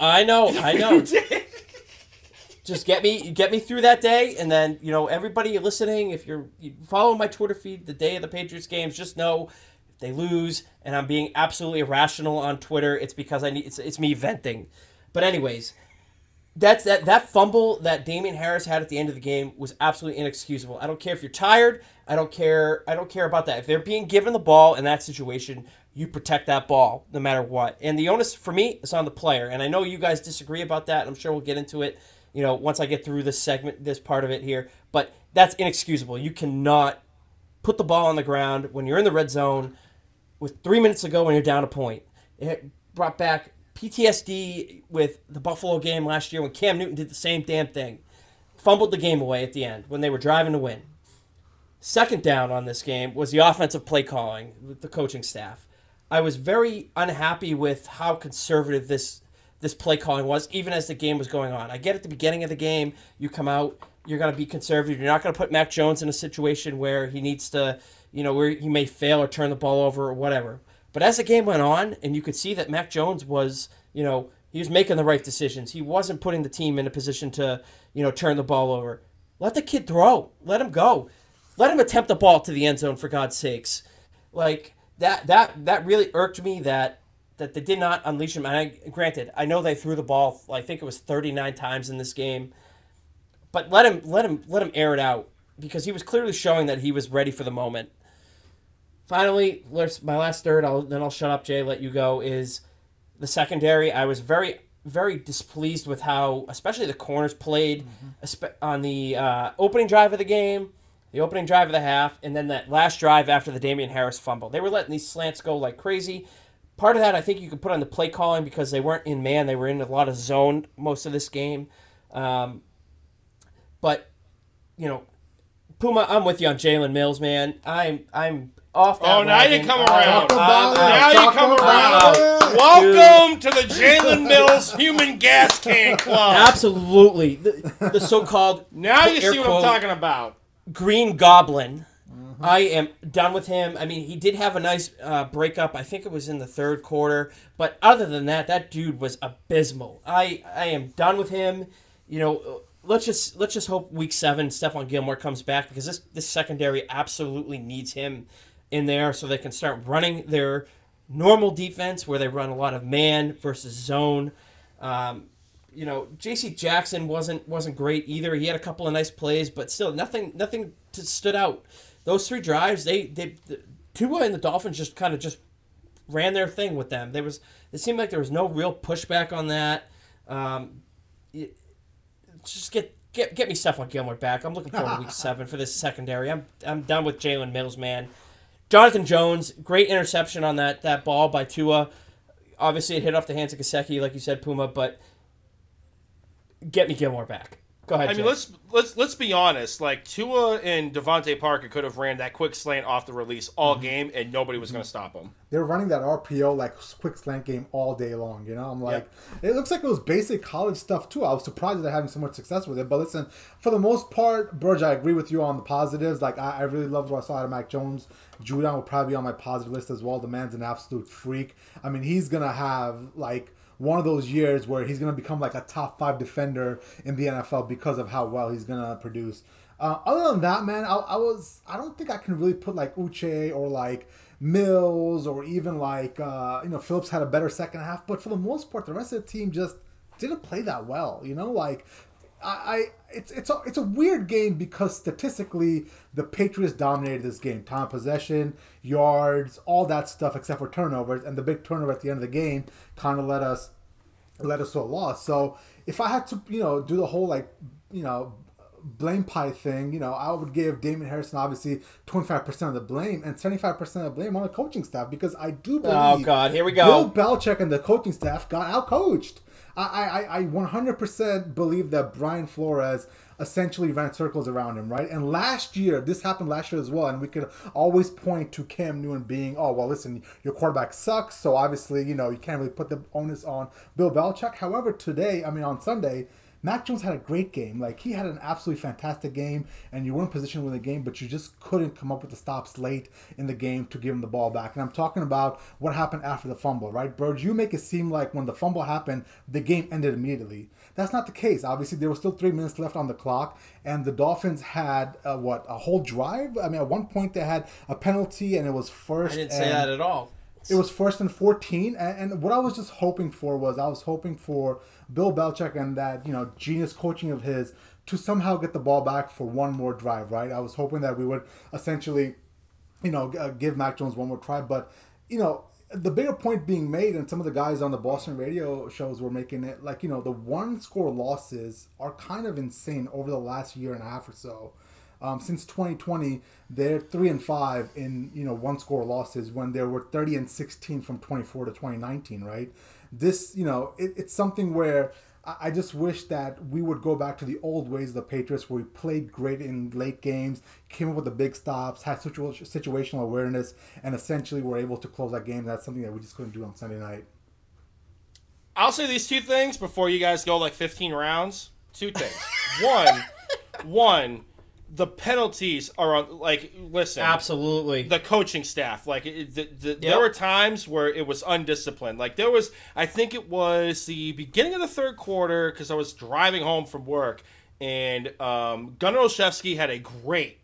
I know. You did. Just get me through that day, and then, you know, everybody listening, if you follow my Twitter feed the day of the Patriots games, just know. They lose, and I'm being absolutely irrational on Twitter. It's because it's me venting. But anyways, that's that fumble that Damien Harris had at the end of the game was absolutely inexcusable. I don't care if you're tired. I don't care about that. If they're being given the ball in that situation, you protect that ball no matter what. And the onus for me is on the player. And I know you guys disagree about that. I'm sure we'll get into it, you know, once I get through this segment, this part of it here. But that's inexcusable. You cannot put the ball on the ground when you're in the red zone. With 3 minutes to go when you're down a point. It brought back PTSD with the Buffalo game last year when Cam Newton did the same damn thing. Fumbled the game away at the end when they were driving to win. Second down on this game was the offensive play calling with the coaching staff. I was very unhappy with how conservative this play calling was, even as the game was going on. I get at the beginning of the game, you come out, you're going to be conservative. You're not going to put Mac Jones in a situation where he needs to... you know, where he may fail or turn the ball over or whatever. But as the game went on, and you could see that Mac Jones was, you know, he was making the right decisions. He wasn't putting the team in a position to, you know, turn the ball over. Let the kid throw. Let him go. Let him attempt the ball to the end zone, for God's sakes. Like, that really irked me that they did not unleash him. And I know they threw the ball, I think it was 39 times in this game. But let him air it out, because he was clearly showing that he was ready for the moment. Finally, my last third, I'll shut up, Jay, let you go, is the secondary. I was very, very displeased with how, especially the corners played on the opening drive of the game, the opening drive of the half, and then that last drive after the Damien Harris fumble. They were letting these slants go like crazy. Part of that I think you could put on the play calling because they weren't in man. They were in a lot of zone most of this game. But, you know, Puma, I'm with you on Jalen Mills, man. I'm off that. Oh, now wagon. You come around. Now you come around. Welcome to the Jalen Mills Human Gas Can Club. Absolutely. The so-called now you see what I'm talking about. Green Goblin. Mm-hmm. I am done with him. I mean, he did have a nice breakup. I think it was in the third quarter. But other than that, that dude was abysmal. I am done with him. You know, let's just hope week 7 Stephon Gilmore comes back, because this secondary absolutely needs him in there so they can start running their normal defense where they run a lot of man versus zone. You know, J.C. Jackson wasn't great either. He had a couple of nice plays, but still nothing stood out. Those 3 drives, they Tua and the Dolphins just kind of just ran their thing with them. It seemed like there was no real pushback on that. Just get me Stephon Gilmore back. I'm looking forward to week 7 for this secondary. I'm done with Jalen Mills, man. Jonathan Jones, great interception on that ball by Tua. Obviously, it hit off the hands of Gesicki, like you said, Puma. But get me Gilmore back. Go ahead. I mean, let's be honest. Like, Tua and Devontae Parker could have ran that quick slant off the release all game, and nobody was going to stop them. They were running that RPO like quick slant game all day long. You know, I'm like, It looks like it was basic college stuff too. I was surprised that they're having so much success with it. But listen, for the most part, Burge, I agree with you on the positives. Like, I really loved what I saw out of Mac Jones. Judon will probably be on my positive list as well. The man's an absolute freak. I mean, he's gonna have like one of those years where he's going to become like a top five defender in the NFL because of how well he's going to produce. Other than that, man, I don't think I can really put like Uche or like Mills or even like, Phillips had a better second half. But for the most part, the rest of the team just didn't play that well, It's a weird game because statistically the Patriots dominated this game. Time of possession, yards, all that stuff except for turnovers, and the big turnover at the end of the game kind of led us to a loss. So if I had to, do the whole blame pie thing, I would give Damien Harrison obviously 25% of the blame and 75% of the blame on the coaching staff, because I do believe here we go. Bill Belichick and the coaching staff got out coached. I 100% believe that Brian Flores essentially ran circles around him, right? And last year, this happened last year as well, and we could always point to Cam Newton being, your quarterback sucks, so obviously, you can't really put the onus on Bill Belichick. However, on Sunday, Mac Jones had a great game. Like, he had an absolutely fantastic game, and you were in position to win the game, but you just couldn't come up with the stops late in the game to give him the ball back. And I'm talking about what happened after the fumble, right? Burge, you make it seem like when the fumble happened, the game ended immediately. That's not the case. Obviously, there were still 3 minutes left on the clock, and the Dolphins had, a whole drive? I mean, at one point, they had a penalty, and it was first. I didn't say that at all. It was 1st and 14, and what I was just hoping for was Bill Belichick and that genius coaching of his to somehow get the ball back for one more drive, right? I was hoping that we would essentially, give Mac Jones one more try, but the bigger point being made, and some of the guys on the Boston radio shows were making it, the one-score losses are kind of insane over the last year and a half or so. Since 2020, they're 3-5 in one-score losses when there were 30-16 from 2024 to 2019. Right, this it's something where I just wish that we would go back to the old ways of the Patriots, where we played great in late games, came up with the big stops, had situational awareness, and essentially were able to close that game. That's something that we just couldn't do on Sunday night. I'll say these two things before you guys go like 15 rounds. Two things. One. The penalties are on, absolutely. The coaching staff, there were times where it was undisciplined. I think it was the beginning of the third quarter, because I was driving home from work, and Gunnar Olszewski had a great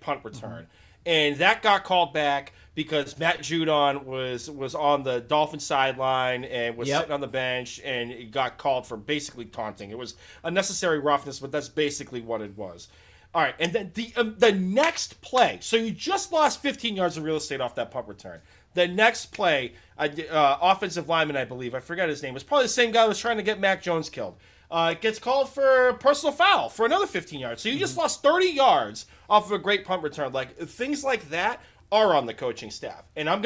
punt return, and that got called back because Matt Judon was on the Dolphin sideline and was sitting on the bench, and it got called for basically taunting. It was unnecessary roughness, but that's basically what it was. All right, and then the next play, so you just lost 15 yards of real estate off that punt return. The next play, offensive lineman, I believe, I forgot his name, it was probably the same guy who was trying to get Mac Jones killed. Gets called for personal foul for another 15 yards. So you just lost 30 yards off of a great punt return. Things like that are on the coaching staff. And I'm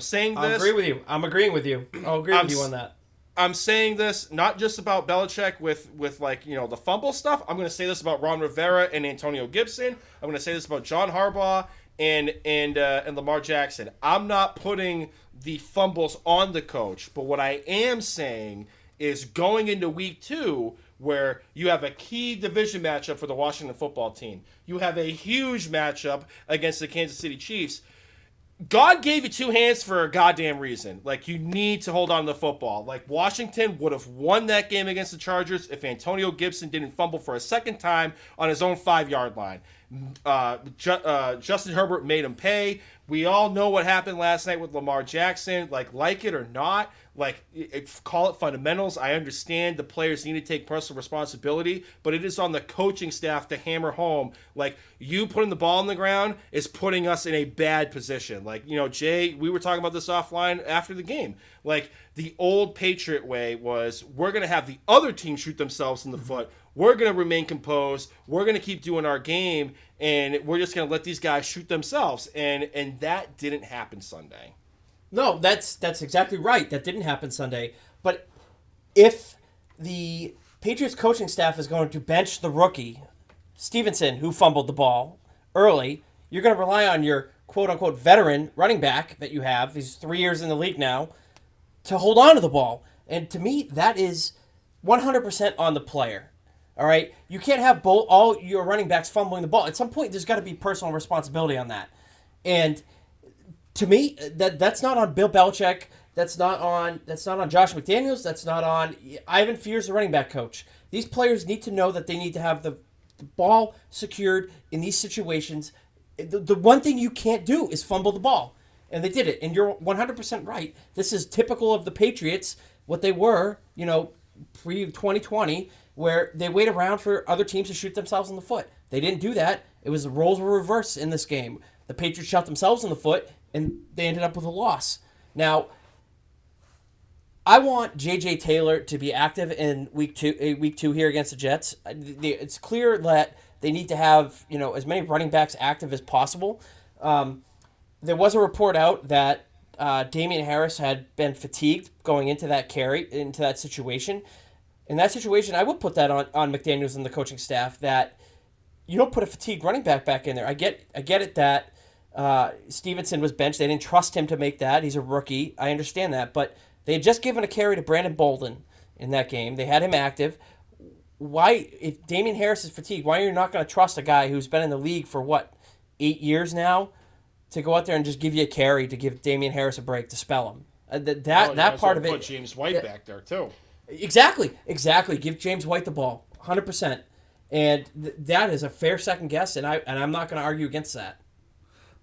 saying this. I agree with you. I'm agreeing with you. I'll agree with you on that. I'm saying this not just about Belichick with the fumble stuff. I'm going to say this about Ron Rivera and Antonio Gibson. I'm going to say this about John Harbaugh and Lamar Jackson. I'm not putting the fumbles on the coach, but what I am saying is going into week two, where you have a key division matchup for the Washington Football Team, you have a huge matchup against the Kansas City Chiefs. God gave you two hands for a goddamn reason. You need to hold on to the football. Washington would have won that game against the Chargers if Antonio Gibson didn't fumble for a second time on his own 5-yard line. Justin Herbert made him pay. We all know what happened last night with Lamar Jackson. Like it or not, call it fundamentals. I understand the players need to take personal responsibility, but it is on the coaching staff to hammer home. You putting the ball on the ground is putting us in a bad position. Jay, we were talking about this offline after the game. The old Patriot way was we're going to have the other team shoot themselves in the foot. We're going to remain composed. We're going to keep doing our game, and we're just going to let these guys shoot themselves. And that didn't happen Sunday. No, that's exactly right. That didn't happen Sunday. But if the Patriots coaching staff is going to bench the rookie, Stevenson, who fumbled the ball early, you're going to rely on your quote-unquote veteran running back that you have, he's 3 years in the league now, to hold on to the ball. And to me, that is 100% on the player. All right, you can't have all your running backs fumbling the ball. At some point, there's got to be personal responsibility on that. And to me, that's not on Bill Belichick. That's not on Josh McDaniels. That's not on Ivan Fear's the running back coach. These players need to know that they need to have the ball secured in these situations. The one thing you can't do is fumble the ball. And they did it. And you're 100% right. This is typical of the Patriots, what they were, pre-2020, where they wait around for other teams to shoot themselves in the foot. They didn't do that. It was the roles were reversed in this game. The Patriots shot themselves in the foot, and they ended up with a loss. Now, I want J.J. Taylor to be active in week two here against the Jets. It's clear that they need to have as many running backs active as possible. There was a report out that Damien Harris had been fatigued going into that situation. In that situation, I would put that on McDaniels and the coaching staff that you don't put a fatigued running back back in there. I get it that Stevenson was benched. They didn't trust him to make that. He's a rookie. I understand that, but they had just given a carry to Brandon Bolden in that game. They had him active. Why, if Damien Harris is fatigued, why are you not going to trust a guy who's been in the league for, 8 years now to go out there and just give you a carry to give Damien Harris a break to spell him? Part of it. Put James White back there, too. Exactly. Give James White the ball, 100%. And that is a fair second guess, and I'm not going to argue against that.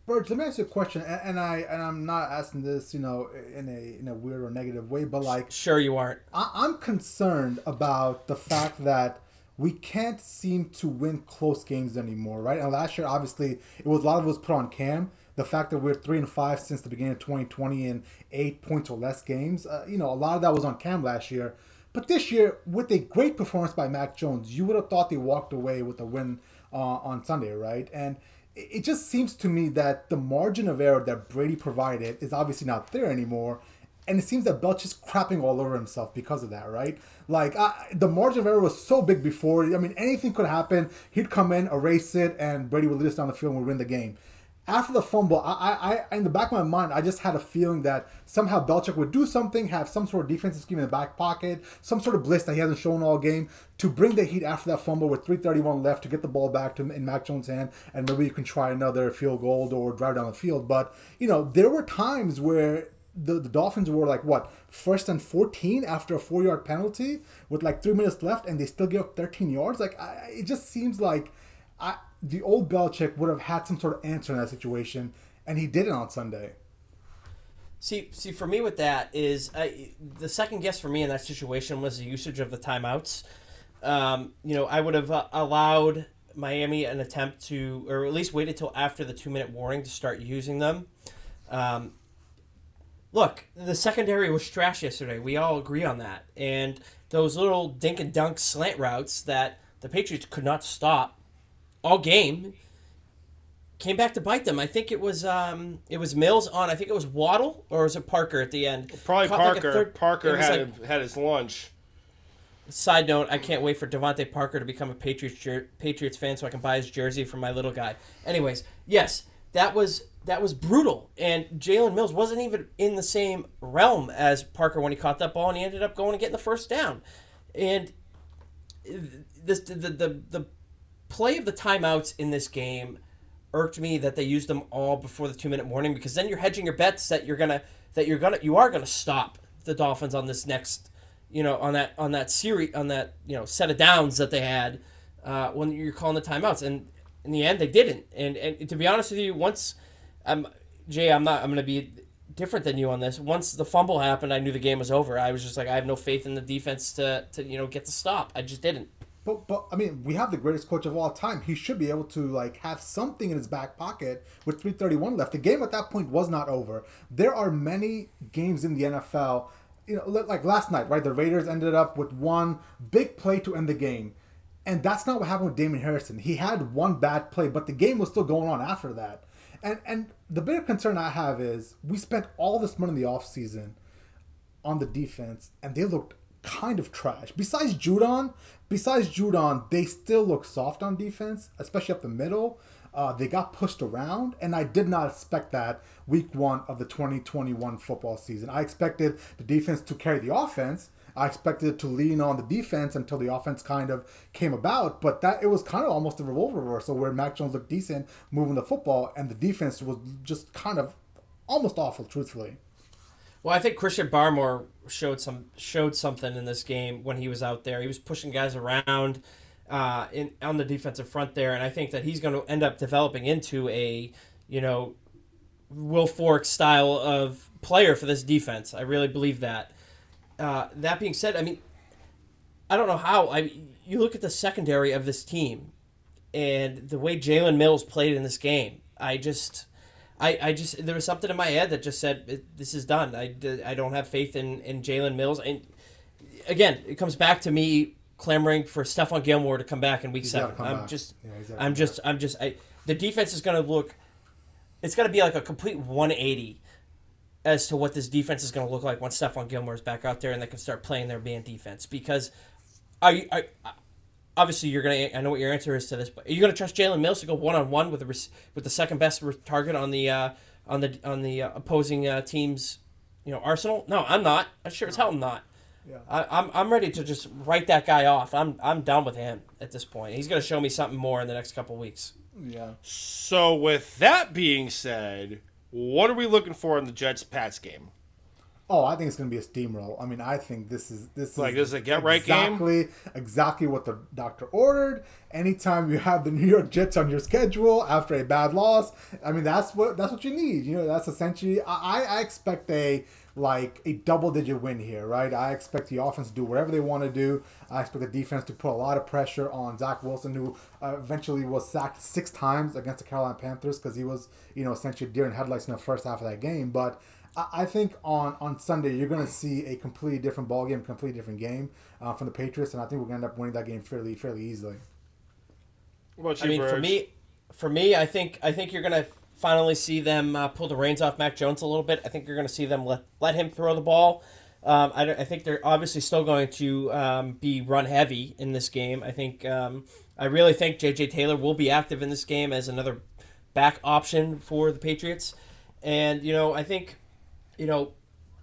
Birch, let me ask you a question, and I'm not asking this, in a weird or negative way, but sure you aren't. I'm concerned about the fact that we can't seem to win close games anymore, right? And last year, obviously, a lot of it was put on Cam. The fact that we're 3-5 since the beginning of 2020 in 8 points or less games, a lot of that was on Cam last year. But this year, with a great performance by Mac Jones, you would have thought they walked away with a win on Sunday, right? And it just seems to me that the margin of error that Brady provided is obviously not there anymore. And it seems that Belichick's crapping all over himself because of that, right? The margin of error was so big before. I mean, anything could happen. He'd come in, erase it, and Brady would lead us down the field and we'd win the game. After the fumble, I in the back of my mind, I just had a feeling that somehow Belichick would do something, have some sort of defensive scheme in the back pocket, some sort of blitz that he hasn't shown all game, to bring the heat after that fumble with 3:31 left to get the ball back in Mac Jones' hand, and maybe you can try another field goal or drive down the field. But, there were times where the Dolphins were first and 14 after a 4-yard penalty with 3 minutes left, and they still gave up 13 yards. It just seems like the old Belichick would have had some sort of answer in that situation, and he did it on Sunday. See, for me with that is the second guess for me in that situation was the usage of the timeouts. I would have allowed Miami an attempt to, or at least waited till after the 2-minute warning to start using them. Look, the secondary was trash yesterday. We all agree on that. And those little dink and dunk slant routes that the Patriots could not stop all game came back to bite them. I think it was Mills on. I think it was Waddle or was it Parker at the end? Probably Parker. Parker had his lunch. Side note: I can't wait for Devontae Parker to become a Patriots fan so I can buy his jersey for my little guy. Anyways, yes, that was brutal. And Jalen Mills wasn't even in the same realm as Parker when he caught that ball, and he ended up going and getting the first down. And this the play of the timeouts in this game irked me that they used them all before the 2-minute warning, because then you're hedging your bets that you are gonna stop the Dolphins on this next on that set of downs that they had when you're calling the timeouts, and in the end they didn't. And to be honest with you, I'm gonna be different than you on this. Once the fumble happened, I knew the game was over. I was just I have no faith in the defense to get the stop. I just didn't. But I mean, we have the greatest coach of all time. He should be able to have something in his back pocket with 3:31 left. The game at that point was not over. There are many games in the NFL, last night, right? The Raiders ended up with one big play to end the game. And that's not what happened with Damien Harrison. He had one bad play, but the game was still going on after that. And the bigger concern I have is we spent all this money in the offseason on the defense, and they looked kind of trash. Besides Judon, they still look soft on defense, especially up the middle. They got pushed around, and I did not expect that week one of the 2021 football season. I expected the defense to carry the offense. I expected it to lean on the defense until the offense kind of came about, but that it was kind of almost a revolver reversal where Mac Jones looked decent moving the football, and the defense was just kind of almost awful, truthfully. Well, I think Christian Barmore showed something in this game when he was out there. He was pushing guys around on the defensive front there, and I think that he's going to end up developing into a, you know, Will Fork style of player for this defense. I really believe that. That being said, I mean, I don't know how. You look at the secondary of this team and the way Jalen Mills played in this game. I just there was something in my head that just said, this is done. I don't have faith in Jalen Mills. And again, it comes back to me clamoring for Stephon Gilmore to come back in week 7. The defense is going to look. It's going to be like a complete 180 as to what this defense is going to look like when Stephon Gilmore is back out there and they can start playing their man defense. Because obviously you're going to, I know what your answer is to this, but are you going to trust Jalen Mills to go one-on-one with the second best target on the opposing team's, you know, arsenal? No, I'm not. I sure as hell am not. Yeah. I'm ready to just write that guy off. I'm done with him at this point. He's going to show me something more in the next couple of weeks. Yeah. So with that being said, what are we looking for in the Jets-Pats game? Oh, I think it's going to be a steamroll. I mean, I think this is a get-right game? Exactly what the doctor ordered. Anytime you have the New York Jets on your schedule after a bad loss, I mean, that's what you need. You know, that's essentially – I expect a double-digit win here, right? I expect the offense to do whatever they want to do. I expect the defense to put a lot of pressure on Zach Wilson, who eventually was sacked 6 times against the Carolina Panthers because he was, you know, essentially deer in headlights in the first half of that game. But I think on Sunday you're going to see a completely different ballgame, completely different game from the Patriots, and I think we're going to end up winning that game fairly easily. What about you, Burge? For me, I think you're going to finally see them pull the reins off Mac Jones a little bit. I think you're going to see them let him throw the ball. I think they're obviously still going to be run heavy in this game. I think I really think J.J. Taylor will be active in this game as another back option for the Patriots. And, you know, I think, you know,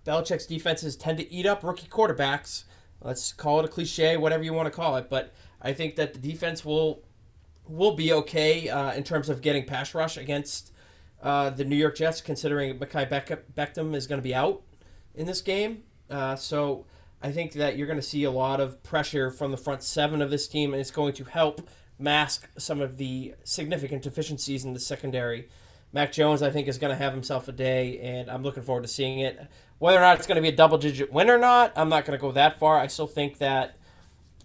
Belichick's defenses tend to eat up rookie quarterbacks. Let's call it a cliche, whatever you want to call it. But I think that the defense will be okay in terms of getting pass rush against the New York Jets, considering Mekhi Becton is going to be out in this game. So I think that you're going to see a lot of pressure from the front seven of this team, and it's going to help mask some of the significant deficiencies in the secondary. Mac Jones, I think, is going to have himself a day, and I'm looking forward to seeing it. Whether or not it's going to be a double-digit win or not, I'm not going to go that far. I still think that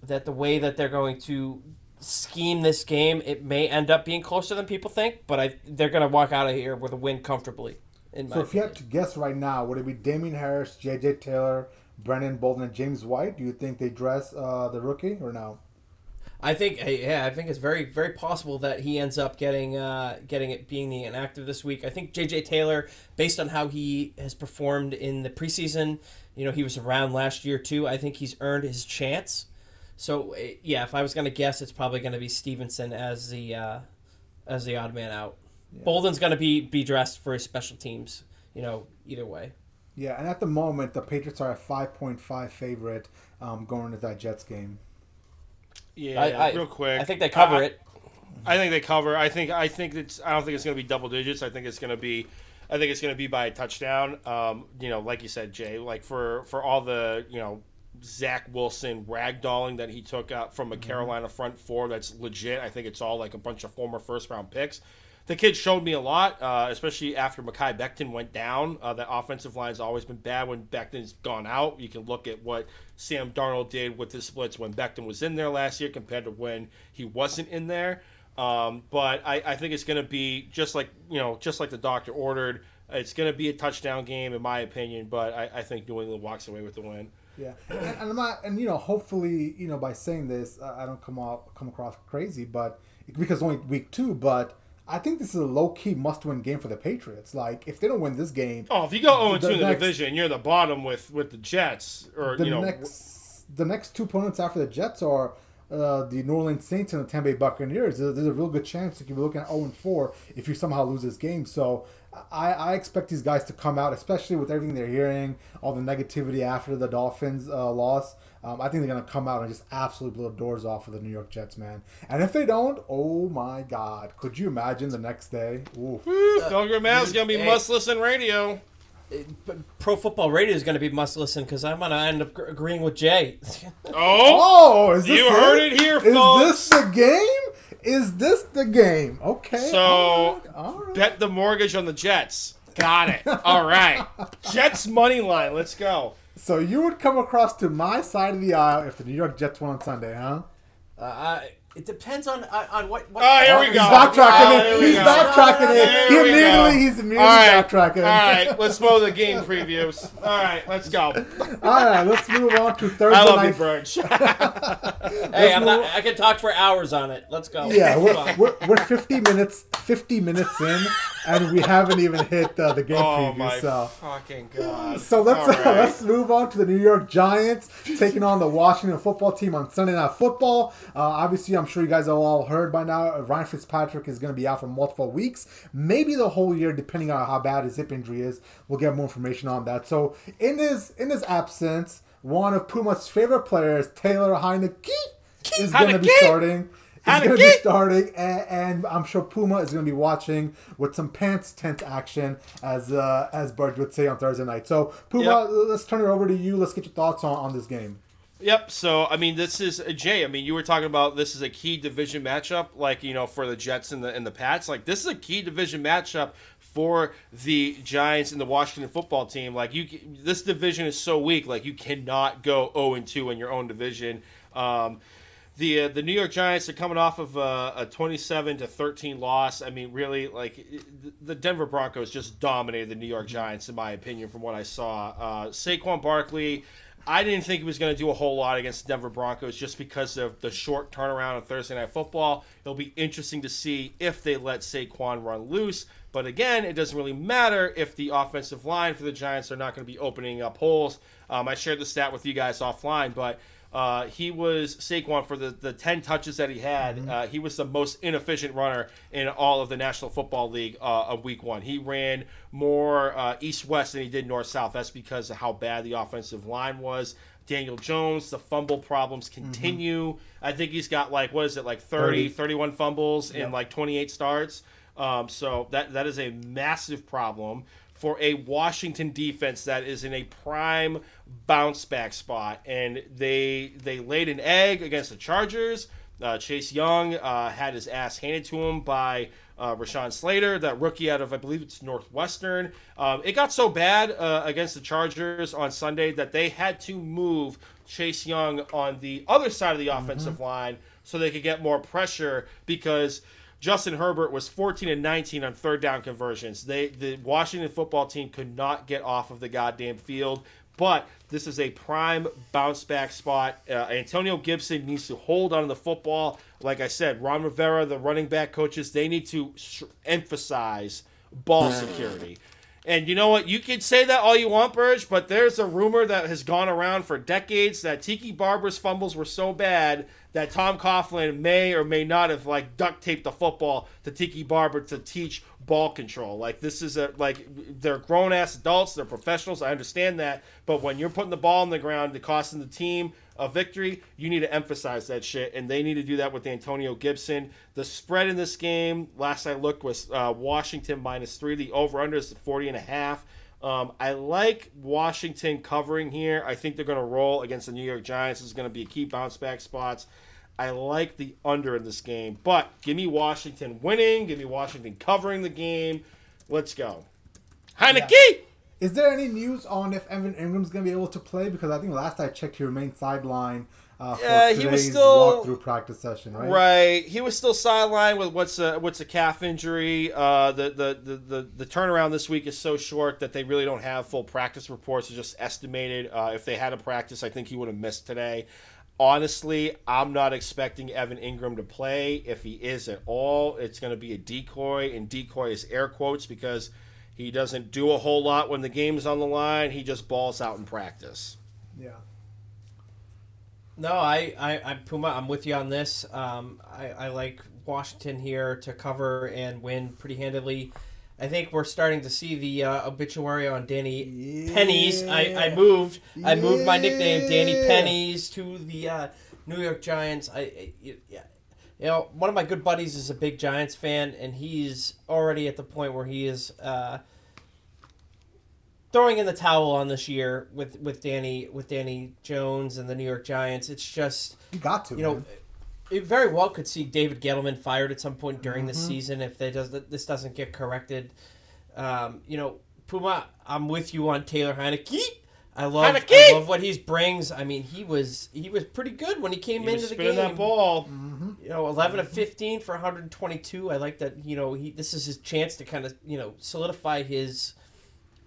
the way that they're going to scheme this game, it may end up being closer than people think, but they're going to walk out of here with a win comfortably. So if you had to guess right now, would it be Damien Harris, J.J. Taylor, Brennan Bolden, and James White? Do you think they dress the rookie or no? I think it's very, very possible that he ends up getting it being the inactive this week. I think J.J. Taylor, based on how he has performed in the preseason, you know, he was around last year too. I think he's earned his chance. So yeah, if I was going to guess, it's probably going to be Stevenson as the odd man out. Yeah. Bolden's going to be dressed for his special teams, you know, either way. Yeah, and at the moment, the Patriots are a 5.5 favorite going into that Jets game. Yeah, real quick. I think they cover it. I think they cover. I don't think it's going to be double digits. I think it's going to be by a touchdown. You know, like you said, Jay. Like for all the, you know, Zach Wilson ragdolling that he took out from a Carolina front four that's legit. I think it's all like a bunch of former first-round picks. The kid showed me a lot, especially after Mekhi Becton went down. That offensive line's always been bad when Becton's gone out. You can look at what Sam Darnold did with his splits when Becton was in there last year compared to when he wasn't in there. But I think it's going to be just like the doctor ordered. It's going to be a touchdown game in my opinion, but I think New England walks away with the win. Yeah, and I'm not, and you know, hopefully, you know, by saying this, I don't come across crazy, but because it's only week 2, but I think this is a low-key must-win game for the Patriots. Like, if they don't win this game, if you go 0-2 in the division, you're the bottom with the Jets, or you know, the next 2 opponents after the Jets are the New Orleans Saints and the Tampa Bay Buccaneers. There's a real good chance you could be looking at 0-4 if you somehow lose this game. So I expect these guys to come out, especially with everything they're hearing, all the negativity after the Dolphins loss. I think they're going to come out and just absolutely blow doors off of the New York Jets, man. And if they don't, oh, my God. Could you imagine the next day? Oof. Pilgrim Mav's going to be must-listen radio. Pro Football Radio is going to be must-listen because I'm going to end up agreeing with Jay. Oh, is this you heard it here, folks. Is this the game? Is this the game? Okay. So, all right. Bet the mortgage on the Jets. Got it. All right. Jets money line. Let's go. So you would come across to my side of the aisle if the New York Jets won on Sunday, huh? It depends on what. Oh, here we go. He's backtracking it. He's immediately backtracking. All right, let's go to the game previews. All right, let's go. All right, let's move on to Thursday night. I love you, Burge. Hey, I can talk for hours on it. Let's go. Yeah, we're 50 minutes in, and we haven't even hit the game preview. Oh my fucking god! So let's move on to the New York Giants taking on the Washington Football Team on Sunday Night Football. Obviously, I'm sure you guys have all heard by now, Ryan Fitzpatrick is going to be out for multiple weeks, maybe the whole year, depending on how bad his hip injury is. We'll get more information on that. So in his absence, one of Puma's favorite players, Taylor Heinicke, is going to be starting. He's going to be starting, and I'm sure Puma is going to be watching with some pants tent action, as Burge would say on Thursday night. So, Puma, let's turn it over to you. Let's get your thoughts on this game. Yep. So, I mean, this is Jay. I mean, you were talking about this is a key division matchup, like, you know, for the Jets and the Pats. Like, this is a key division matchup for the Giants and the Washington Football Team. Like, this division is so weak. Like, you cannot go 0-2 in your own division. The New York Giants are coming off of a 27-13 loss. I mean, really, like, the Denver Broncos just dominated the New York Giants, in my opinion, from what I saw. Saquon Barkley, I didn't think he was going to do a whole lot against the Denver Broncos just because of the short turnaround on Thursday Night Football. It'll be interesting to see if they let Saquon run loose. But again, it doesn't really matter if the offensive line for the Giants are not going to be opening up holes. I shared the stat with you guys offline, but he was Saquon for the 10 touches that he had. Mm-hmm. He was the most inefficient runner in all of the National Football League of Week 1. He ran more east-west than he did north-south. That's because of how bad the offensive line was. Daniel Jones, the fumble problems continue. Mm-hmm. I think he's got, 31 fumbles in, 28 starts. So that is a massive problem for a Washington defense that is in a prime bounce-back spot. And they laid an egg against the Chargers. Chase Young had his ass handed to him by Rashawn Slater, that rookie out of, I believe it's Northwestern. It got so bad against the Chargers on Sunday that they had to move Chase Young on the other side of the offensive line so they could get more pressure because – Justin Herbert was 14-19 on third down conversions. The Washington Football Team could not get off of the goddamn field, but this is a prime bounce-back spot. Antonio Gibson needs to hold on to the football. Like I said, Ron Rivera, the running back coaches, they need to emphasize ball security. And you know what? You can say that all you want, Burge, but there's a rumor that has gone around for decades that Tiki Barber's fumbles were so bad that Tom Coughlin may or may not have duct taped the football to Tiki Barber to teach ball control. This is they're grown ass adults, they're professionals. I understand that, but when you're putting the ball on the ground, the costing the team a victory, you need to emphasize that shit, and they need to do that with Antonio Gibson. The spread in this game, last I looked, was Washington -3. The over/under is 40.5. I like Washington covering here. I think they're going to roll against the New York Giants. This is going to be a key bounce-back spots. I like the under in this game, but give me Washington winning. Give me Washington covering the game. Let's go. Heinicke! Yeah. Is there any news on if Evan Ingram's going to be able to play? Because I think last I checked, he remained sidelined for today's walkthrough practice session, right? Right. He was still sidelined with what's a calf injury. The turnaround this week is so short that they really don't have full practice reports. It's just estimated. If they had a practice, I think he would have missed today. Honestly, I'm not expecting Evan Ingram to play. If he is at all, it's going to be a decoy, and decoy is air quotes because – he doesn't do a whole lot when the game's on the line. He just balls out in practice. Yeah. No, Puma, I'm with you on this. I like Washington here to cover and win pretty handily. I think we're starting to see the obituary on Danny Pennies. I moved my nickname, Danny Pennies, to the New York Giants. You know, one of my good buddies is a big Giants fan, and he's already at the point where he is throwing in the towel on this year with Danny Jones and the New York Giants. It's just you got to, you know, man. It very well could see David Gettleman fired at some point during the season if this doesn't get corrected. You know, Puma, I'm with you on Taylor Heinicke. I love what he brings. I mean, he was pretty good when he came into the game. Spinning that ball. You know, 11 of 15 for 122. I like that, you know, this is his chance to kind of, you know, solidify his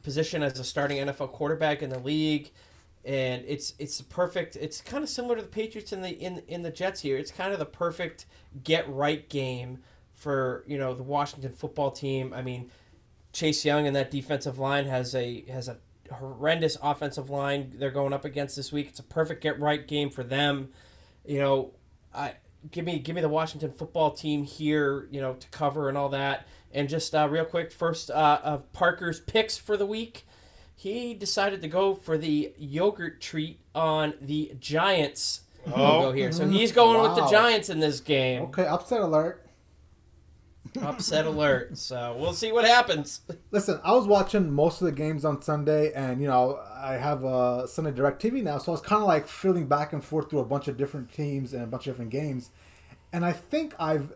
position as a starting NFL quarterback in the league. And it's perfect. It's kind of similar to the Patriots and the Jets here. It's kind of the perfect get-right game for, you know, the Washington football team. I mean, Chase Young and that defensive line has a horrendous offensive line they're going up against this week. It's a perfect get-right game for them. You know, give me the Washington football team here, you know, to cover and all that. And just real quick, first of Parker's picks for the week, he decided to go for the yogurt treat on the Giants logo here. So he's going with the Giants in this game. Okay, upset alert. Upset alert. So we'll see what happens. Listen, I was watching most of the games on Sunday, and, you know, I have a Sunday DirecTV now, so I was kind of like feeling back and forth through a bunch of different teams and a bunch of different games. And I think I've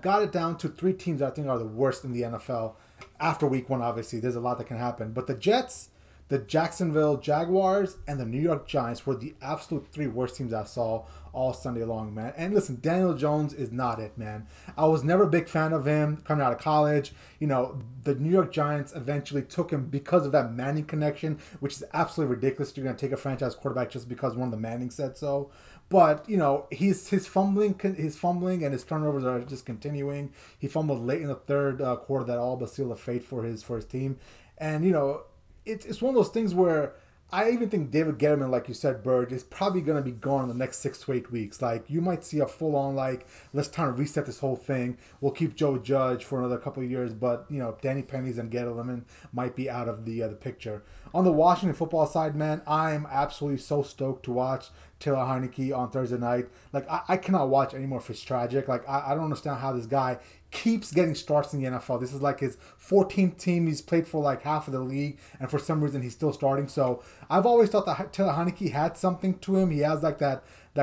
got it down to three teams that I think are the worst in the NFL after week one, obviously. There's a lot that can happen. But the Jets, the Jacksonville Jaguars, and the New York Giants were the absolute three worst teams I saw all Sunday long, man. And listen, Daniel Jones is not it, man. I was never a big fan of him coming out of college. You know, the New York Giants eventually took him because of that Manning connection, which is absolutely ridiculous. You're going to take a franchise quarterback just because one of the Mannings said so. But, you know, his fumbling and his turnovers are just continuing. He fumbled late in the third quarter that all but sealed the fate for his team. And, you know, it's one of those things where I even think David Gettleman, like you said, Bird, is probably going to be gone in the next 6 to 8 weeks. Like, you might see a full-on, like, let's try to reset this whole thing. We'll keep Joe Judge for another couple of years, but, you know, Danny Pennies and Gettleman might be out of the picture. On the Washington football side, man, I am absolutely so stoked to watch Taylor Heinicke on Thursday night. Like, I cannot watch anymore if it's tragic. Like, I don't understand how this guy keeps getting starts in the NFL. This is like his 14th team. He's played for like half of the league, and for some reason he's still starting. So I've always thought that Taylor Heinicke had something to him. He has like that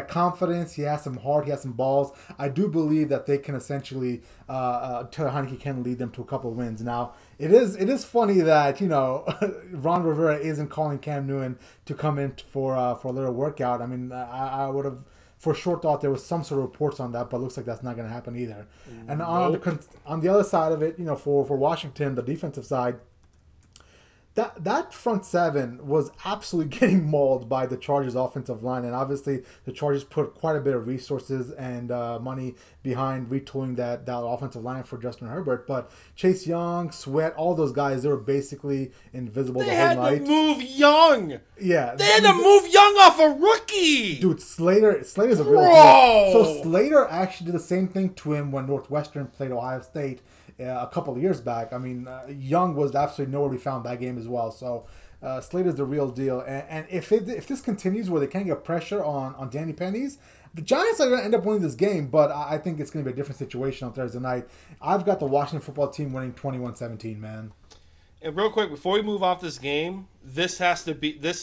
confidence. He has some heart. He has some balls. I do believe that they can essentially Taylor Heinicke can lead them to a couple of wins. Now, it is funny that, you know, Ron Rivera isn't calling Cam Newton to come in for a little workout. I mean, I would have for sure thought there was some sort of reports on that, but it looks like that's not going to happen either. Nope. And on the other side of it, you know, for Washington, the defensive side, That front seven was absolutely getting mauled by the Chargers' offensive line, and obviously the Chargers put quite a bit of resources and money behind retooling that offensive line for Justin Herbert. But Chase Young, Sweat, all those guys, they were basically invisible the whole night. They had to move Young. Yeah. They had to move Young off a rookie. Dude, Slater's a real deal. So Slater actually did the same thing to him when Northwestern played Ohio State a couple of years back. I mean, Young was absolutely nowhere to be found that game as well. So Slater's the real deal. And if this continues where they can't get pressure on Danny Pennies, the Giants are going to end up winning this game, but I think it's going to be a different situation on Thursday night. I've got the Washington football team winning 21-17, man. And real quick, before we move off this game, this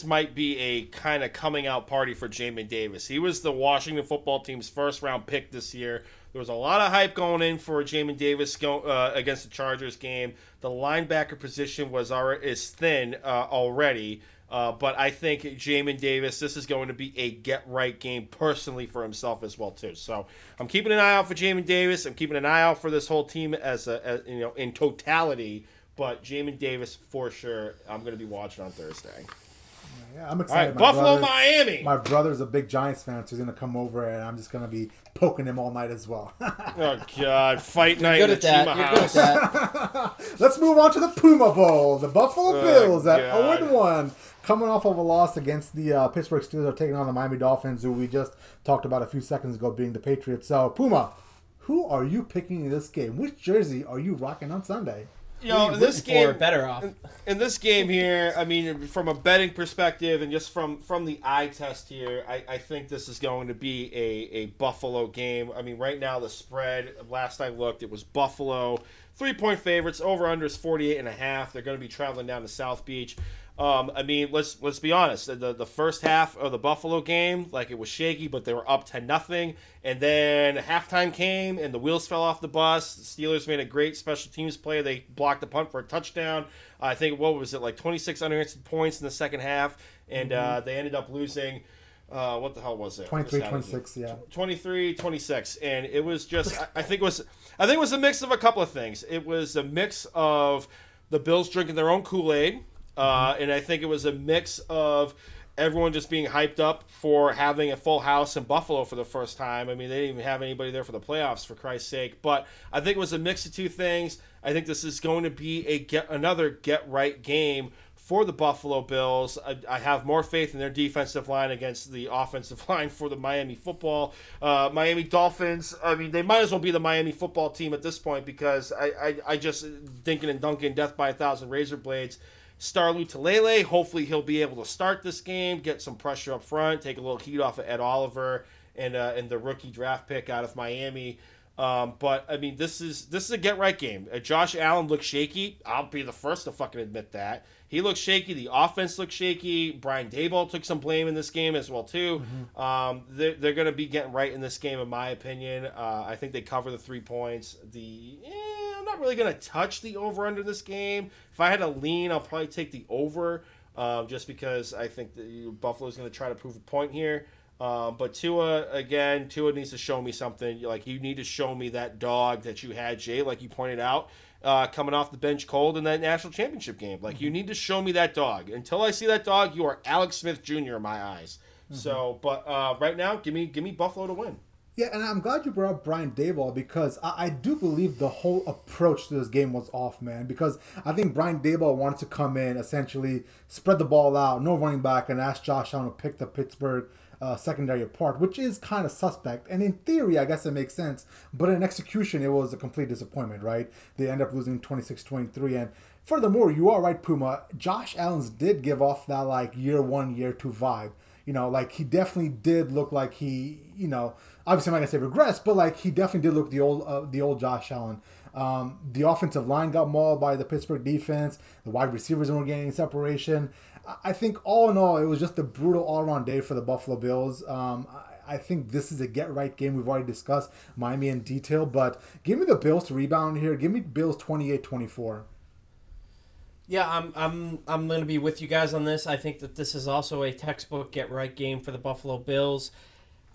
might be a kind of coming out party for Jamin Davis. He was the Washington football team's first round pick this year. There was a lot of hype going in for Jamin Davis against the Chargers game. The linebacker position is thin already, but I think Jamin Davis, this is going to be a get-right game personally for himself as well too. So I'm keeping an eye out for Jamin Davis. I'm keeping an eye out for this whole team as in totality. But Jamin Davis for sure, I'm going to be watching on Thursday. Yeah, I'm excited. All right, Miami. My brother's a big Giants fan, so he's going to come over, and I'm just going to be poking him all night as well. Oh, God. Fight night in the Chima house. You're good at that. Let's move on to the Puma Bowl. The Buffalo Bills at 0-1. Coming off of a loss against the Pittsburgh Steelers, are taking on the Miami Dolphins, who we just talked about a few seconds ago being the Patriots. So, Puma, who are you picking in this game? Which jersey are you rocking on Sunday? You know, in this game here, I mean, from a betting perspective and just from the eye test here, I think this is going to be a Buffalo game. I mean, right now the spread, last I looked, it was Buffalo 3-point favorites. Over-under is 48.5. They're going to be traveling down to South Beach. I mean, let's be honest. The first half of the Buffalo game, like, it was shaky, but they were up 10-0. And then halftime came, and the wheels fell off the bus. The Steelers made a great special teams play. They blocked a punt for a touchdown. I think, what was it, like 26 unanswered points in the second half. And they ended up losing... what the hell was it? 23-26, yeah. 23-26, and it was just I think it was a mix of a couple of things. It was a mix of the Bills drinking their own Kool-Aid, and I think it was a mix of everyone just being hyped up for having a full house in Buffalo for the first time. I mean, they didn't even have anybody there for the playoffs, for Christ's sake. But I think it was a mix of two things. I think this is going to be another get-right game for the Buffalo Bills. I have more faith in their defensive line against the offensive line for the Miami Dolphins. I mean, they might as well be the Miami football team at this point, because I just Dinkin' and Dunkin', death by a thousand razor blades. Star Lutulele, hopefully he'll be able to start this game, get some pressure up front, take a little heat off of Ed Oliver and the rookie draft pick out of Miami. But I mean, this is a get right game. Josh Allen looks shaky. I'll be the first to fucking admit that. He looked shaky. The offense looked shaky. Brian Daboll took some blame in this game as well, too. Mm-hmm. They're going to be getting right in this game, in my opinion. I think they cover the 3 points. I'm not really going to touch the over-under this game. If I had to lean, I'll probably take the over, just because I think that Buffalo's going to try to prove a point here. But Tua needs to show me something. Like, you need to show me that dog that you had, Jay, like you pointed out. Coming off the bench cold in that national championship game. Like, you need to show me that dog. Until I see that dog, you are Alex Smith Jr. in my eyes. Mm-hmm. So, but right now, give me Buffalo to win. Yeah, and I'm glad you brought up Brian Daboll, because I do believe the whole approach to this game was off, man. Because I think Brian Daboll wanted to come in, essentially spread the ball out, no running back, and ask Josh Allen to pick the Pittsburgh secondary apart, which is kind of suspect. And in theory, I guess it makes sense. But in execution, it was a complete disappointment, right? They end up losing 26-23. And furthermore, you are right, Puma. Josh Allen did give off that, like, year one, year two vibe. You know, like, he definitely did look like he, you know, obviously I'm not going to say regressed, but, like, he definitely did look the old Josh Allen. The offensive line got mauled by the Pittsburgh defense. The wide receivers weren't getting separation. I think all in all, it was just a brutal all-around day for the Buffalo Bills. I think this is a get-right game. We've already discussed Miami in detail, but give me the Bills to rebound here. Give me Bills 28-24. Yeah, I'm going to be with you guys on this. I think that this is also a textbook get-right game for the Buffalo Bills.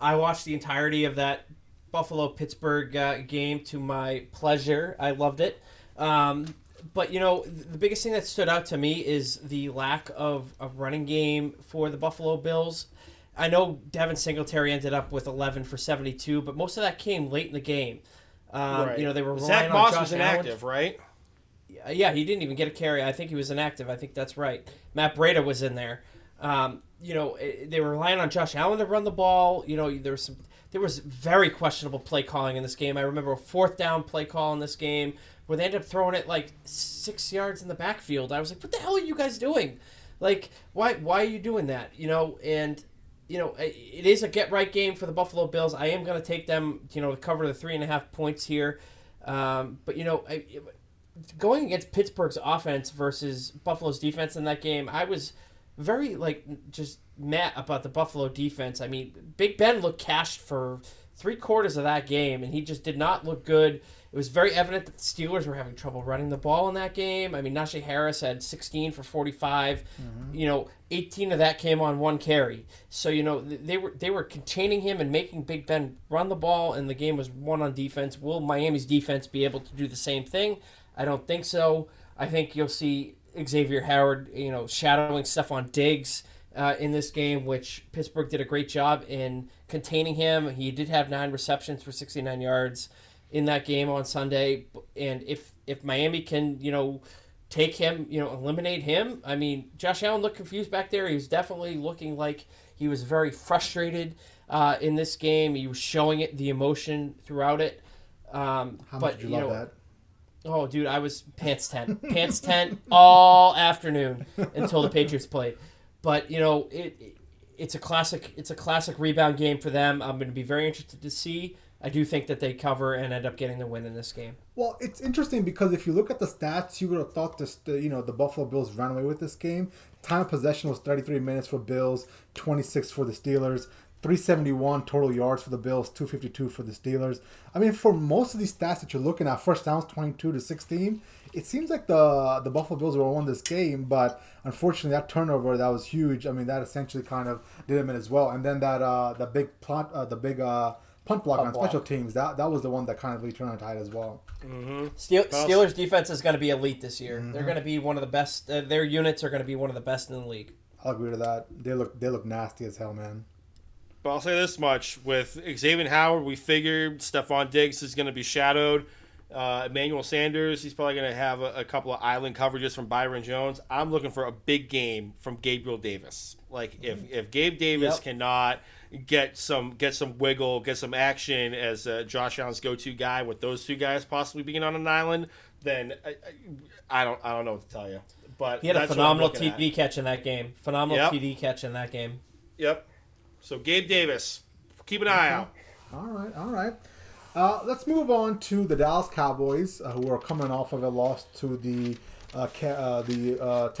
I watched the entirety of that Buffalo-Pittsburgh game to my pleasure. I loved it. But, you know, the biggest thing that stood out to me is the lack of a running game for the Buffalo Bills. I know Devin Singletary ended up with 11 for 72, but most of that came late in the game. Right. You know, they were relying Zach Moss on Josh was inactive, Allen. Right? Yeah, he didn't even get a carry. I think he was inactive. I think that's right. Matt Breida was in there. You know, they were relying on Josh Allen to run the ball. You know, there was very questionable play calling in this game. I remember a fourth down play call in this game where they ended up throwing it like 6 yards in the backfield. I was like, what the hell are you guys doing? Like, why are you doing that? You know, and, you know, it is a get-right game for the Buffalo Bills. I am going to take them, you know, to cover the 3.5 points here. But, you know, going against Pittsburgh's offense versus Buffalo's defense in that game, I was very, like, just mad about the Buffalo defense. I mean, Big Ben looked cashed for three-quarters of that game, and he just did not look good. It was very evident that the Steelers were having trouble running the ball in that game. I mean, Najee Harris had 16 for 45. Mm-hmm. You know, 18 of that came on one carry. So, you know, they were containing him and making Big Ben run the ball, and the game was won on defense. Will Miami's defense be able to do the same thing? I don't think so. I think you'll see Xavier Howard, you know, shadowing Stephon Diggs in this game, which Pittsburgh did a great job in containing him. He did have 9 receptions for 69 yards in that game on Sunday, and if Miami can, you know, take him, you know, eliminate him. I mean, Josh Allen looked confused back there. He was definitely looking like he was very frustrated in this game. He was showing it, the emotion throughout it. How much did you love that? Oh, dude, I was pants tent all afternoon until the Patriots played. But, you know, it's a classic rebound game for them. I'm going to be very interested to see I do think that they cover and end up getting the win in this game. Well, it's interesting because if you look at the stats, you would have thought this, the Buffalo Bills ran away with this game. Time of possession was 33 minutes for Bills, 26 for the Steelers, 371 total yards for the Bills, 252 for the Steelers. I mean, for most of these stats that you're looking at, first downs 22-16, it seems like the Buffalo Bills were won this game, but unfortunately that turnover, that was huge. I mean, that essentially kind of did them in as well. And then that the big punt block on special teams, that was the one that kind of really turned on tight as well. Mm-hmm. Steelers defense is going to be elite this year. Mm-hmm. They're going to be one of the best. Their units are going to be one of the best in the league. I'll agree with that. They look nasty as hell, man. But I'll say this much. With Xavier Howard, we figured Stephon Diggs is going to be shadowed. Emmanuel Sanders, he's probably going to have a couple of island coverages from Byron Jones. I'm looking for a big game from Gabriel Davis. Like, if Gabe Davis cannot get some wiggle, get some action as Josh Allen's go-to guy with those two guys possibly being on an island, then I don't know what to tell you. But he had a phenomenal TD catch in that game. Yep. So, Gabe Davis, keep an eye out. All right. Let's move on to the Dallas Cowboys, who are coming off of a loss to the Tampa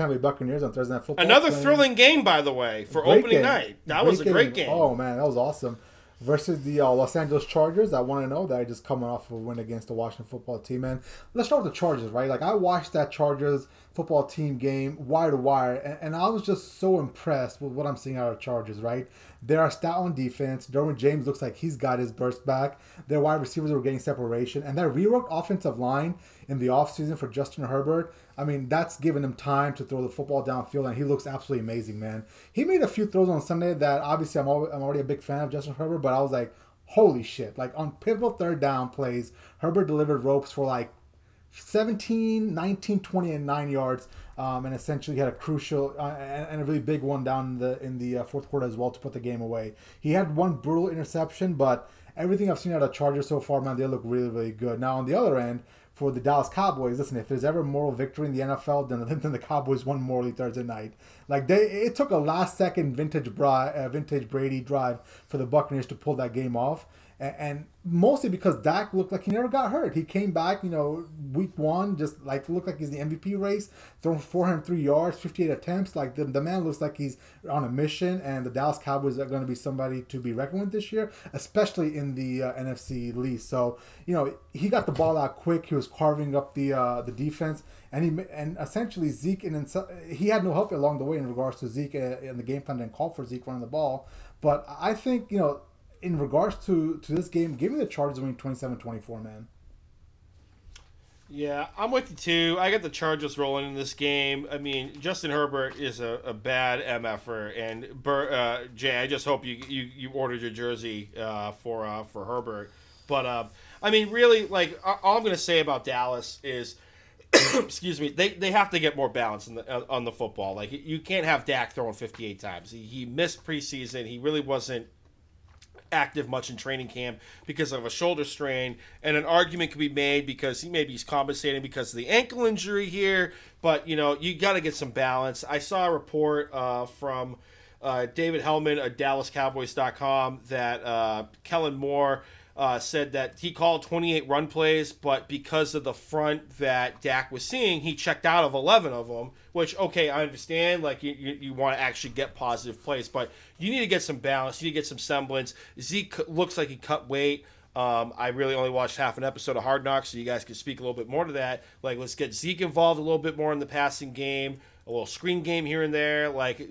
Bay Buccaneers on Thursday Night Football. Another thrilling game, by the way, for opening night. That was a great game. Oh, man, that was awesome. Versus the Los Angeles Chargers, I want to know that are just coming off of a win against the Washington Football Team. And let's start with the Chargers, right? Like, I watched that Chargers football team game wire to wire, and I was just so impressed with what I'm seeing out of Chargers, right? They are stout on defense. Derwin James looks like he's got his burst back. Their wide receivers were getting separation. And that reworked offensive line in the offseason for Justin Herbert, I mean, that's given him time to throw the football downfield, and he looks absolutely amazing, man. He made a few throws on Sunday that obviously I'm already a big fan of Justin Herbert, but I was like, holy shit. Like, on pivotal third down plays, Herbert delivered ropes for like 17, 19, 20, and 9 yards, and essentially had a crucial and a really big one down in the fourth quarter as well to put the game away. He had one brutal interception, but everything I've seen out of Chargers so far, man, they look really, really good. Now, on the other end, for the Dallas Cowboys, listen, if there's ever a moral victory in the NFL, then the Cowboys won morally Thursday night. Like, it took a last-second vintage Brady drive for the Buccaneers to pull that game off. And mostly because Dak looked like he never got hurt. He came back, week one, just like looked like he's in the MVP race, throwing 403 yards, 58 attempts. Like the man looks like he's on a mission, and the Dallas Cowboys are going to be somebody to be reckoned with this year, especially in the NFC least. So, he got the ball out quick. He was carving up the defense. And essentially Zeke, he had no help along the way in regards to Zeke, and the game plan didn't call for Zeke running the ball. But I think, in regards to this game, give me the Chargers winning 27-24, man. Yeah, I'm with you, too. I got the Chargers rolling in this game. I mean, Justin Herbert is a bad MF-er. And, Jay, I just hope you ordered your jersey for Herbert. But, I mean, really, like, all I'm going to say about Dallas is, excuse me, they have to get more balance on the football. Like, you can't have Dak throwing 58 times. He missed preseason. He really wasn't active much in training camp because of a shoulder strain, and an argument could be made because he's compensating because of the ankle injury here, but you got to get some balance. I saw a report from David Hellman at DallasCowboys.com that Kellen Moore said that he called 28 run plays, but because of the front that Dak was seeing, he checked out of 11 of them, which, okay, I understand. Like, you want to actually get positive plays, but you need to get some balance. You need to get some semblance. Zeke looks like he cut weight. I really only watched half an episode of Hard Knocks, so you guys can speak a little bit more to that. Like, let's get Zeke involved a little bit more in the passing game, a little screen game here and there. Like,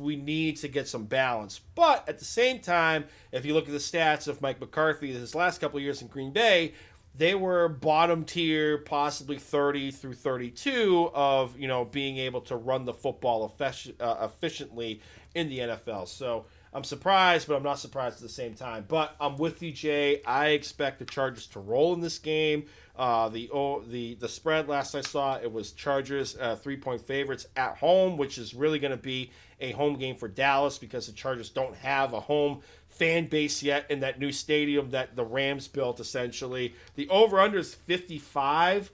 we need to get some balance. But at the same time, if you look at the stats of Mike McCarthy, his last couple of years in Green Bay, they were bottom tier, possibly 30 through 32 of, being able to run the football efficiently in the NFL. So I'm surprised, but I'm not surprised at the same time. But I'm with you, Jay. I expect the Chargers to roll in this game. The spread last I saw, it was Chargers 3-point favorites at home, which is really going to be a home game for Dallas because the Chargers don't have a home fan base yet in that new stadium that the Rams built, essentially. The over-under is 55.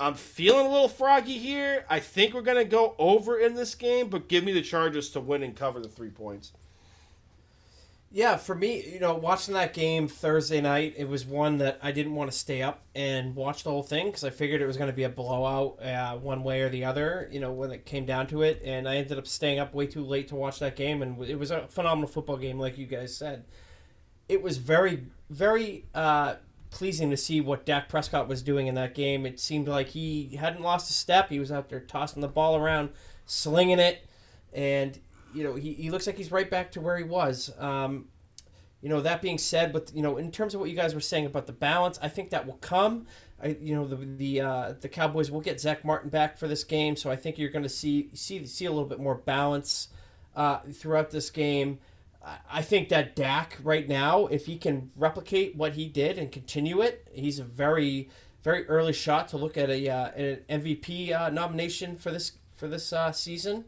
I'm feeling a little froggy here. I think we're going to go over in this game, but give me the Chargers to win and cover the 3 points. Yeah, for me, you know, watching that game Thursday night, it was one that I didn't want to stay up and watch the whole thing because I figured it was going to be a blowout one way or the other, you know, when it came down to it. And I ended up staying up way too late to watch that game. And it was a phenomenal football game, like you guys said. It was very, very pleasing to see what Dak Prescott was doing in that game. It seemed like he hadn't lost a step. He was out there tossing the ball around, slinging it, and you know, he looks like he's right back to where he was. You know, that being said, but, you know, in terms of what you guys were saying about the balance, I think that will come. The Cowboys will get Zach Martin back for this game, so I think you're going to see a little bit more balance throughout this game. I think that Dak right now, if he can replicate what he did and continue it, he's a very, very early shot to look at an MVP nomination for this season.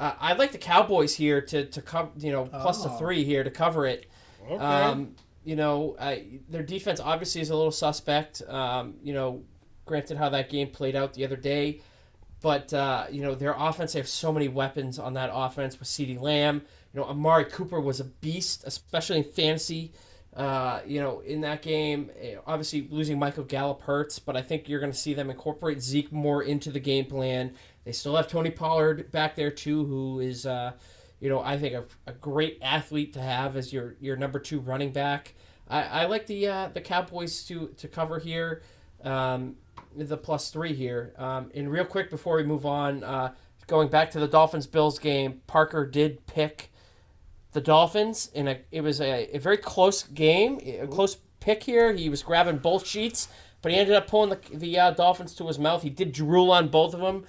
I like the Cowboys here to cover, you know, plus the 3 here to cover it. Okay. Their defense obviously is a little suspect. You know, granted how that game played out the other day, but you know, their offense, they have so many weapons on that offense with CeeDee Lamb. You know, Amari Cooper was a beast, especially in fantasy. You know, in that game, obviously losing Michael Gallup hurts, but I think you're going to see them incorporate Zeke more into the game plan. They still have Tony Pollard back there too, who is, you know, I think a great athlete to have as your number 2 running back. I like the Cowboys to cover here, the plus 3 here. And real quick before we move on, going back to the Dolphins-Bills game, Parker did pick the Dolphins it was a very close game, a close pick here. He was grabbing both sheets, but he ended up pulling the Dolphins to his mouth. He did drool on both of them.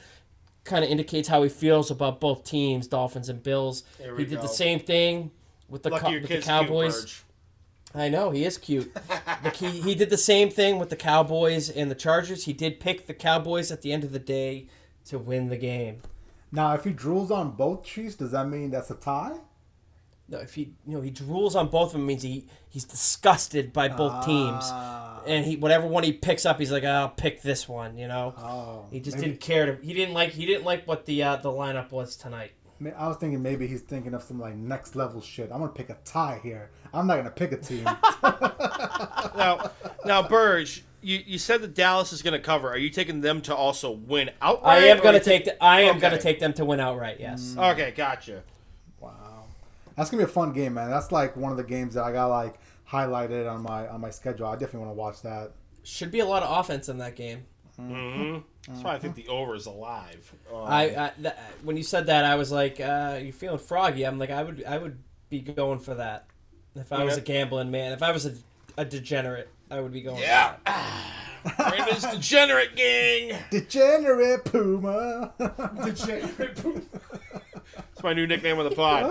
Kind of indicates how he feels about both teams, Dolphins and Bills. He did the same thing with the Cowboys. I know, he is cute. He did the same thing with the Cowboys and the Chargers. He did pick the Cowboys at the end of the day to win the game. Now, if he drools on both Chiefs, does that mean that's a tie? No, if he drools on both of them, means he's disgusted by both teams. And whatever one he picks up, he's like, I'll pick this one, you know. Oh, he just didn't care to. He didn't like what the lineup was tonight. I was thinking maybe he's thinking of some like next level shit. I'm gonna pick a tie here. I'm not gonna pick a team. Now, Burge, you said that Dallas is gonna cover. Are you taking them to also win outright? I am gonna take them to win outright. Yes. Okay, gotcha. Wow, that's gonna be a fun game, man. That's like one of the games that I got like highlighted on my schedule. I definitely want to watch that. Should be a lot of offense in that game. Mm-hmm. That's why I think the over is alive. When you said that, I was like, "You're feeling froggy." I'm like, I would be going for that if I was a gambling man. If I was a degenerate, I would be going. Yeah, for that. Ravens degenerate gang. Degenerate Puma. Degenerate Puma. That's my new nickname on the pod.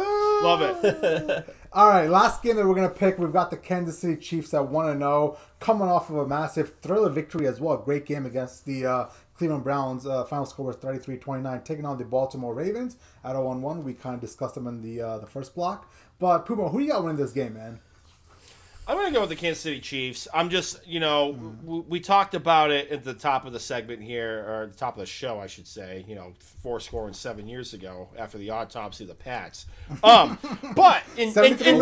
Love it. All right, last game that we're going to pick, we've got the Kansas City Chiefs at 1-0, coming off of a massive thriller victory as well. Great game against the Cleveland Browns. Final score was 33-29, taking on the Baltimore Ravens at 0-1. We kind of discussed them in the first block. But, Puma, who do you got winning this game, man? I'm going to go with the Kansas City Chiefs. I'm just, you know, we talked about it at the top of the segment here, or the top of the show, I should say, you know, 4 scoring 7 years ago after the autopsy of the Pats. But in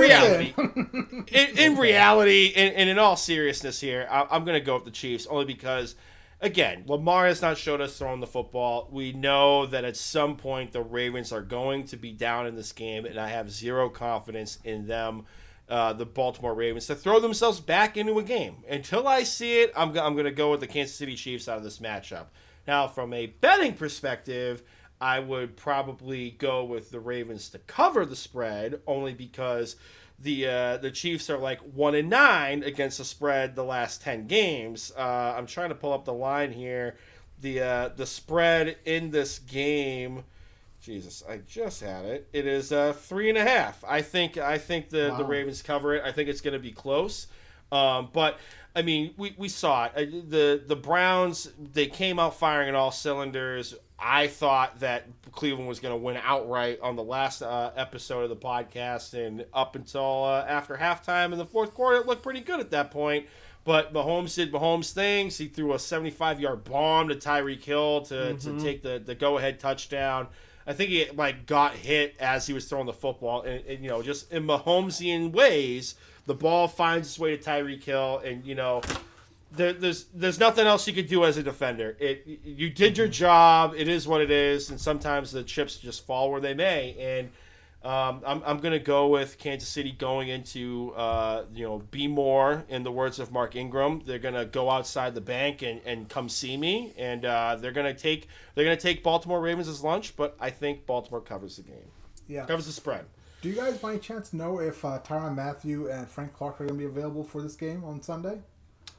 reality, and in all seriousness here, I'm going to go with the Chiefs only because, again, Lamar has not showed us throwing the football. We know that at some point the Ravens are going to be down in this game, and I have zero confidence in them. The Baltimore Ravens to throw themselves back into a game. Until I see it, I'm going to go with the Kansas City Chiefs out of this matchup. Now, from a betting perspective, I would probably go with the Ravens to cover the spread only because the Chiefs are like 1-9 against the spread the last 10 games. I'm trying to pull up the line here. The spread in this game. Jesus, I just had it. It is 3.5. I think the Ravens cover it. I think it's going to be close. But, I mean, we saw it. The Browns, they came out firing at all cylinders. I thought that Cleveland was going to win outright on the last episode of the podcast. And up until after halftime in the fourth quarter, it looked pretty good at that point. But Mahomes did Mahomes things. He threw a 75-yard bomb to Tyreek Hill to take the go-ahead touchdown. I think he like got hit as he was throwing the football, and you know, just in Mahomesian ways, the ball finds its way to Tyreek Hill, and you know, there's nothing else you could do as a defender. You did your job. It is what it is, and sometimes the chips just fall where they may. And I'm gonna go with Kansas City going into be more, in the words of Mark Ingram. They're gonna go outside the bank and come see me, and they're gonna take Baltimore Ravens as lunch. But I think Baltimore covers the game. Yeah, covers the spread. Do you guys by any chance know if Tyrann Mathieu and Frank Clark are gonna be available for this game on Sunday?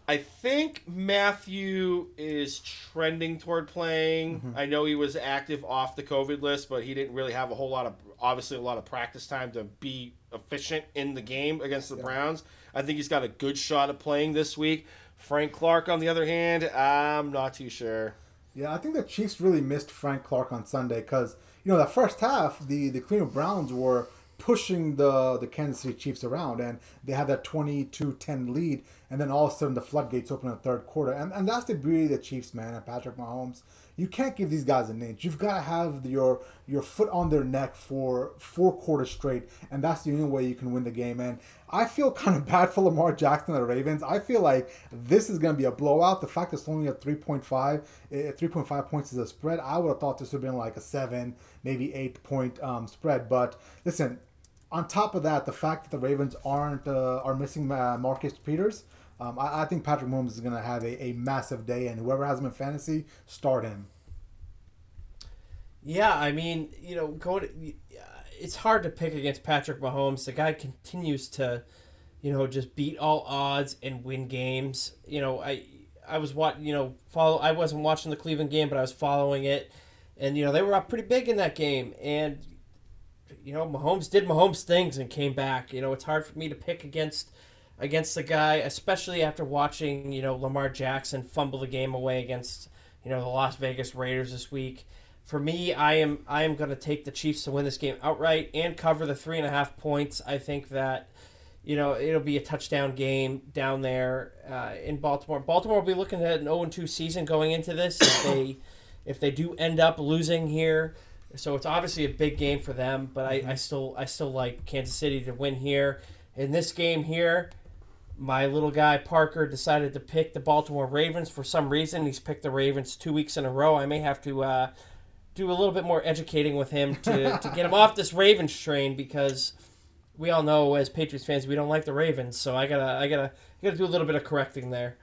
I think Mathieu is trending toward playing. Mm-hmm. I know he was active off the COVID list, but he didn't really have a lot of practice time to be efficient in the game against the Browns. I think he's got a good shot at playing this week. Frank Clark, on the other hand, I'm not too sure. Yeah, I think the Chiefs really missed Frank Clark on Sunday because, you know, the first half, the Cleveland Browns were pushing the Kansas City Chiefs around, and they had that 22-10 lead, and then all of a sudden the floodgates open in the third quarter. And that's the beauty of the Chiefs, man, and Patrick Mahomes. You can't give these guys an inch. You've got to have your foot on their neck for 4 quarters straight, and that's the only way you can win the game. And I feel kind of bad for Lamar Jackson and the Ravens. I feel like this is going to be a blowout. The fact that it's only at 3.5 points is a spread, I would have thought this would have been like a 7, maybe 8-point spread. But listen, on top of that, the fact that the Ravens are missing Marcus Peters, I think Patrick Mahomes is going to have a massive day, and whoever has him in fantasy, start him. Yeah, I mean, you know, it's hard to pick against Patrick Mahomes. The guy continues to, you know, just beat all odds and win games. You know, I was I wasn't watching the Cleveland game, but I was following it, and you know, they were up pretty big in that game, and you know, Mahomes did Mahomes things and came back. You know, it's hard for me to pick against the guy, especially after watching, you know, Lamar Jackson fumble the game away against, you know, the Las Vegas Raiders this week. For me, I am going to take the Chiefs to win this game outright and cover the 3.5 points. I think that, you know, it'll be a touchdown game down there in Baltimore. Baltimore will be looking at an 0-2 season going into this if they do end up losing here. So it's obviously a big game for them, but I still like Kansas City to win here. In this game here, my little guy Parker decided to pick the Baltimore Ravens for some reason. He's picked the Ravens 2 weeks in a row. I may have to do a little bit more educating with him to get him off this Ravens train, because we all know as Patriots fans we don't like the Ravens. So I gotta do a little bit of correcting there.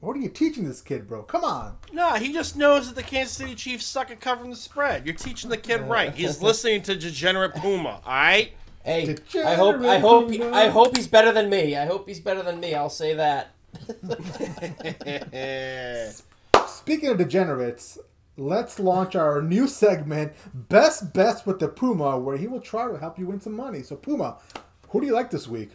What are you teaching this kid, bro? Come on. No, he just knows that the Kansas City Chiefs suck at covering the spread. You're teaching the kid right. He's listening to Degenerate Puma, all right? Hey, degenerate I hope he's better than me. I hope he's better than me. I'll say that. Speaking of degenerates, let's launch our new segment, Best with the Puma, where he will try to help you win some money. So, Puma, who do you like this week?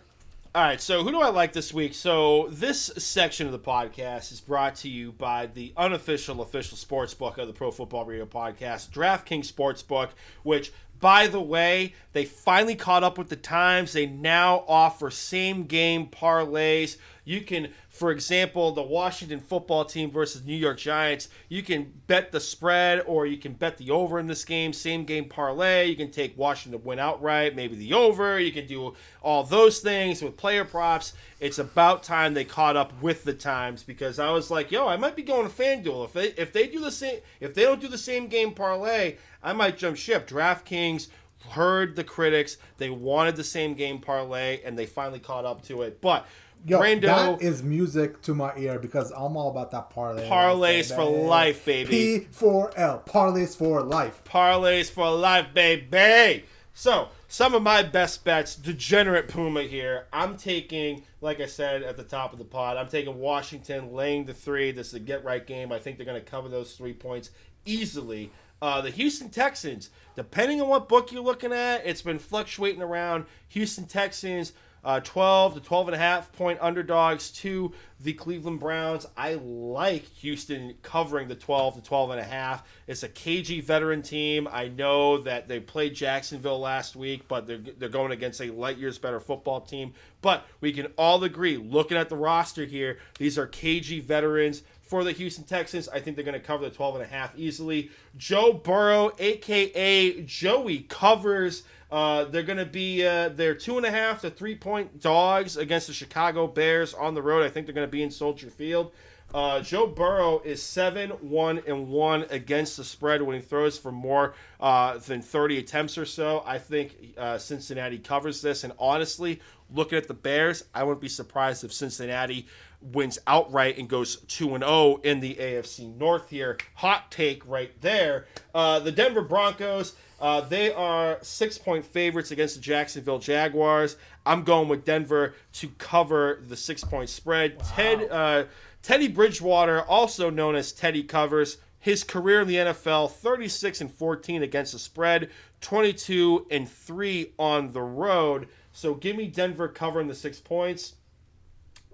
All right, so who do I like this week? So this section of the podcast is brought to you by the unofficial official sportsbook of the Pro Football Radio podcast, DraftKings Sportsbook, which, by the way, they finally caught up with the times. They now offer same-game parlays. You can, for example, the Washington Football Team versus New York Giants, you can bet the spread or you can bet the over in this game, same-game parlay. You can take Washington to win outright, maybe the over. You can do all those things with player props. It's about time they caught up with the times, because I was like, yo, I might be going to FanDuel. If they don't do the same-game parlay, I might jump ship. DraftKings heard the critics. They wanted the same-game parlay, and they finally caught up to it. But yo, Brando, that is music to my ear, because I'm all about that parlay. Parlays for life, baby. P4L. Parlays for life. Parlays for life, baby. So, some of my best bets, Degenerate Puma here. I'm taking, like I said at the top of the pod, I'm taking Washington laying the 3. This is a get-right game. I think they're going to cover those 3 points easily. The Houston Texans, depending on what book you're looking at, it's been fluctuating around. Houston Texans, 12 to 12.5 point underdogs to the Cleveland Browns. I like Houston covering the 12 to 12.5. It's a cagey veteran team. I know that they played Jacksonville last week, but they're going against a light years better football team. But we can all agree, looking at the roster here, these are cagey veterans. For the Houston Texans, I think they're going to cover the 12.5 easily. Joe Burrow, a.k.a. Joey Covers. They're going to be their 2.5 to 3-point dogs against the Chicago Bears on the road. I think they're going to be in Soldier Field. Joe Burrow is 7-1-1 against the spread when he throws for more than 30 attempts or so. I think Cincinnati covers this. And honestly, looking at the Bears, I wouldn't be surprised if Cincinnati wins outright and goes 2-0 in the AFC North here. Hot take right there. The Denver Broncos, they are 6-point favorites against the Jacksonville Jaguars. I'm going with Denver to cover the 6-point spread. Wow. Teddy Bridgewater, also known as Teddy Covers, his career in the NFL, 36-14 against the spread, 22-3 on the road. So give me Denver covering the 6 points.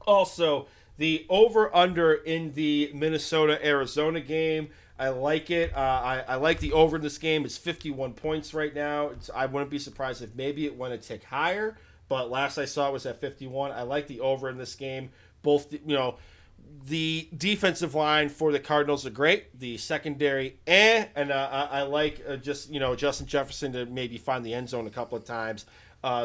Also, the over-under in the Minnesota-Arizona game, I like it. I like the over in this game. It's 51 points right now. I wouldn't be surprised if maybe it went a tick higher, but last I saw it was at 51. I like the over in this game. Both, the defensive line for the Cardinals are great. The secondary, and I like Justin Jefferson to maybe find the end zone a couple of times.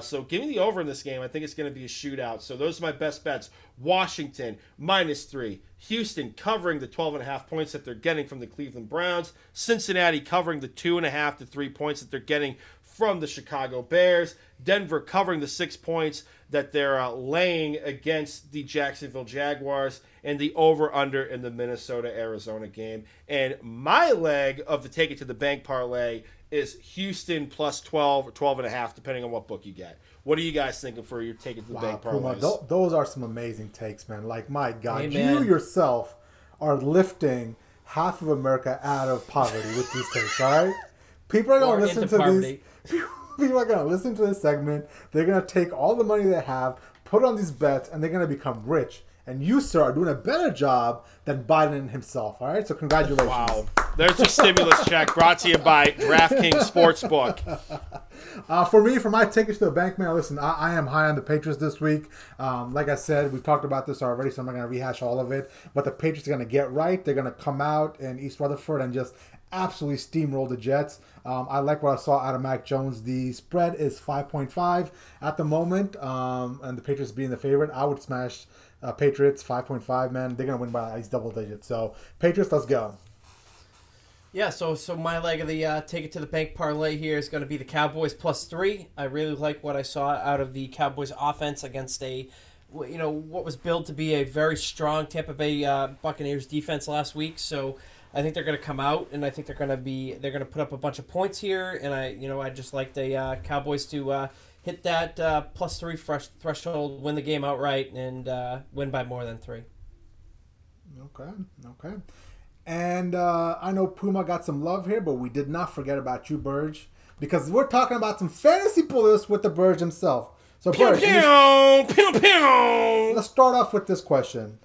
So give me the over in this game. I think it's going to be a shootout. So those are my best bets. Washington, -3. Houston covering the 12.5 points that they're getting from the Cleveland Browns. Cincinnati covering the 2.5 to 3 points that they're getting from the Chicago Bears. Denver covering the 6 points that they're laying against the Jacksonville Jaguars, and the over-under in the Minnesota-Arizona game. And my leg of the take it to the bank parlay is Houston plus 12 or 12.5, depending on what book you get. What are you guys thinking for your take it to the bank parlays? Puma, those are some amazing takes, man. Like, my God, you yourself are lifting half of America out of poverty with these takes, all right? People are going to listen to these. People are going to listen to this segment. They're going to take all the money they have, put on these bets, and they're going to become rich. And you, sir, are doing a better job than Biden himself, all right? So congratulations. Wow. There's your stimulus check brought to you by DraftKings Sportsbook. For my take it to the bank, man, listen, I am high on the Patriots this week. Like I said, we've talked about this already, so I'm not going to rehash all of it. But the Patriots are going to get right. They're going to come out in East Rutherford and just absolutely steamroll the Jets. I like what I saw out of Mac Jones. The spread is 5.5 at the moment, and the Patriots being the favorite. I would smash Patriots 5.5, man. They're going to win by at least double digits. So, Patriots, let's go. Yeah, so my leg of the take it to the bank parlay here is going to be the Cowboys plus 3. I really like what I saw out of the Cowboys offense against what was billed to be a very strong Tampa Bay Buccaneers defense last week. So, I think they're going to come out, and I think they're going to put up a bunch of points here. And I just like the Cowboys to hit that plus 3 threshold, win the game outright, and win by more than 3. Okay. And I know Puma got some love here, but we did not forget about you, Burge, because we're talking about some fantasy pullers with the Burge himself. So, Burge, let's start off with this question.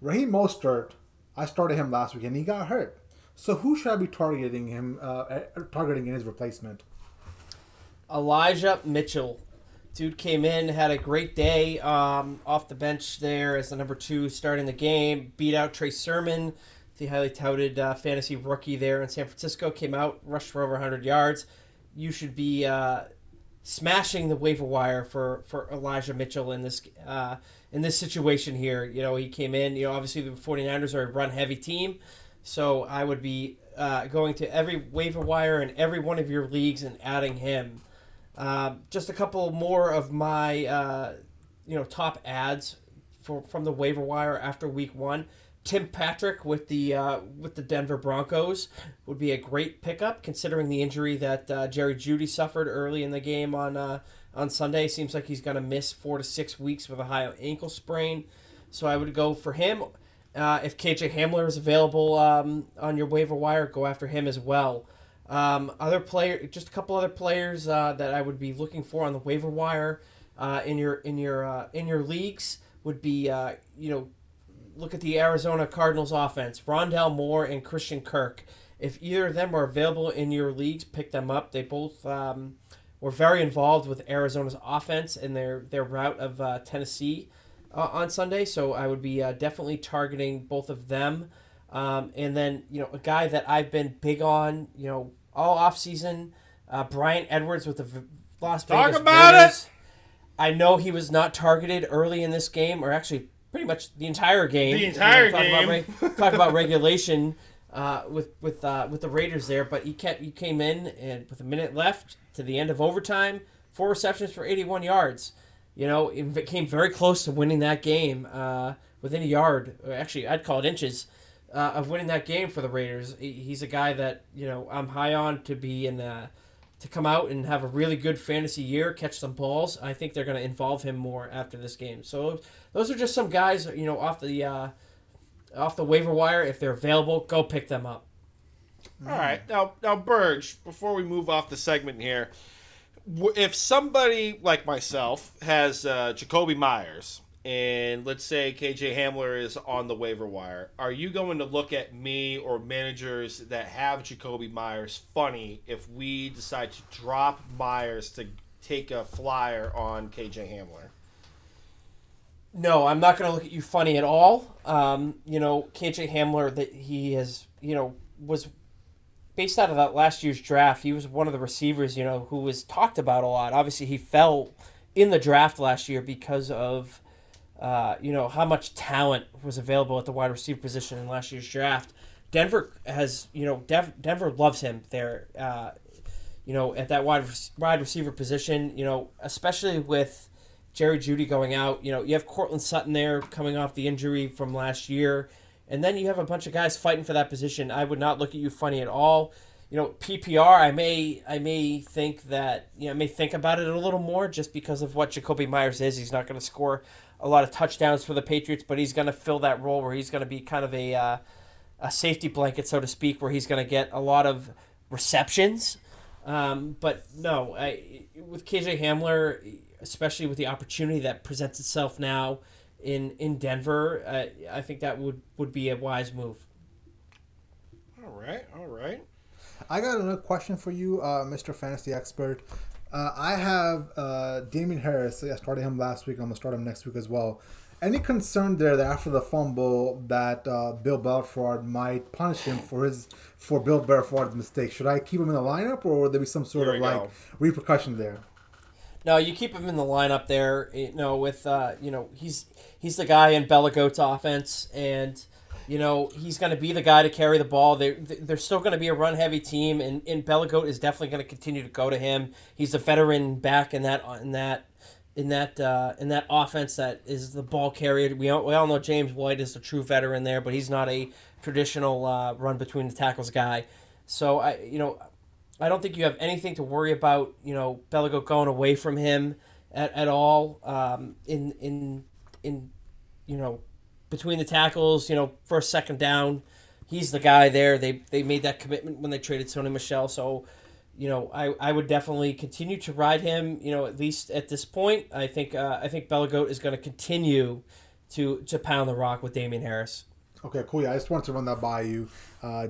Raheem Mostert, I started him last week, and he got hurt. So who should I be targeting in his replacement? Elijah Mitchell. Dude came in, had a great day off the bench there as the number 2 starting the game. Beat out Trey Sermon, the highly touted fantasy rookie there in San Francisco. Came out, rushed for over 100 yards. You should be smashing the waiver wire for Elijah Mitchell in this in this situation here. He came in, obviously the 49ers are a run-heavy team, so I would be going to every waiver wire in every one of your leagues and adding him. Just a couple more of my top ads from the waiver wire after week 1. Tim Patrick with the Denver Broncos would be a great pickup, considering the injury that Jerry Jeudy suffered early in the game on Sunday. Seems like he's going to miss 4 to 6 weeks with a high ankle sprain. So I would go for him. If KJ Hamler is available on your waiver wire, go after him as well. Just a couple other players that I would be looking for on the waiver wire in your leagues would be look at the Arizona Cardinals offense, Rondell Moore and Christian Kirk. If either of them are available in your leagues, pick them up. They both were very involved with Arizona's offense and their route of Tennessee on Sunday. So I would be definitely targeting both of them. And then, you know, a guy that I've been big on, you know, all offseason, Bryan Edwards with the Las Vegas Raiders. Talk about it! I know he was not targeted early in this game, or actually pretty much the entire game. The entire game. Talk about regulation with the Raiders there, but he came in and with a minute left to the end of overtime, 4 receptions for 81 yards. You know, it came very close to winning that game within a yard. Actually, I'd call it inches of winning that game for the Raiders. He's a guy that, you know, I'm high on to be in to come out and have a really good fantasy year, catch some balls. I think they're going to involve him more after this game. So those are just some guys, you know, off the waiver wire. If they're available, go pick them up. All right. Now, Burge, before we move off the segment here, if somebody like myself has Jacoby Myers and let's say KJ Hamler is on the waiver wire, are you going to look at me or managers that have Jacoby Myers funny if we decide to drop Myers to take a flyer on KJ Hamler? No, I'm not going to look at you funny at all. You know, KJ Hamler, that he has, you know, was based out of that last year's draft. He was one of the receivers, you know, who was talked about a lot. Obviously, he fell in the draft last year because of, you know, how much talent was available at the wide receiver position in last year's draft. Denver has, you know, Denver loves him there, you know, at that wide receiver position, you know, especially with Jerry Jeudy going out. You know, you have Courtland Sutton there coming off the injury from last year, and then you have a bunch of guys fighting for that position. I would not look at you funny at all. You know, PPR, I may think that, you know, I may think about it a little more just because of what Jacoby Myers is. He's not going to score a lot of touchdowns for the Patriots, but he's going to fill that role where he's going to be kind of a safety blanket, so to speak, where he's going to get a lot of receptions. But no, with KJ Hamler, especially with the opportunity that presents itself now in Denver, I think that would be a wise move. All right. I got another question for you, Mr. Fantasy Expert. I have Damien Harris. I started him last week. I'm going to start him next week as well. Any concern there that after the fumble that Bill Belfort might punish him for Bill Belfort's mistake? Should I keep him in the lineup, or would there be some sort of repercussion there? No, you keep him in the lineup there. You know, with you know, he's the guy in Bella Goat's offense, and you know he's going to be the guy to carry the ball. They're still going to be a run heavy team, and Bella Goat is definitely going to continue to go to him. He's a veteran back in that offense that is the ball carrier. We all know James White is the true veteran there, but he's not a traditional run between the tackles guy. So I don't think you have anything to worry about, you know, Bella Goat going away from him at all in you know, between the tackles, you know, first, second down. He's the guy there. They made that commitment when they traded Sony Michel. So, you know, I would definitely continue to ride him, you know, at least at this point. I think Bella Goat is going to continue to pound the rock with Damien Harris. Okay, cool. Yeah, I just wanted to run that by you,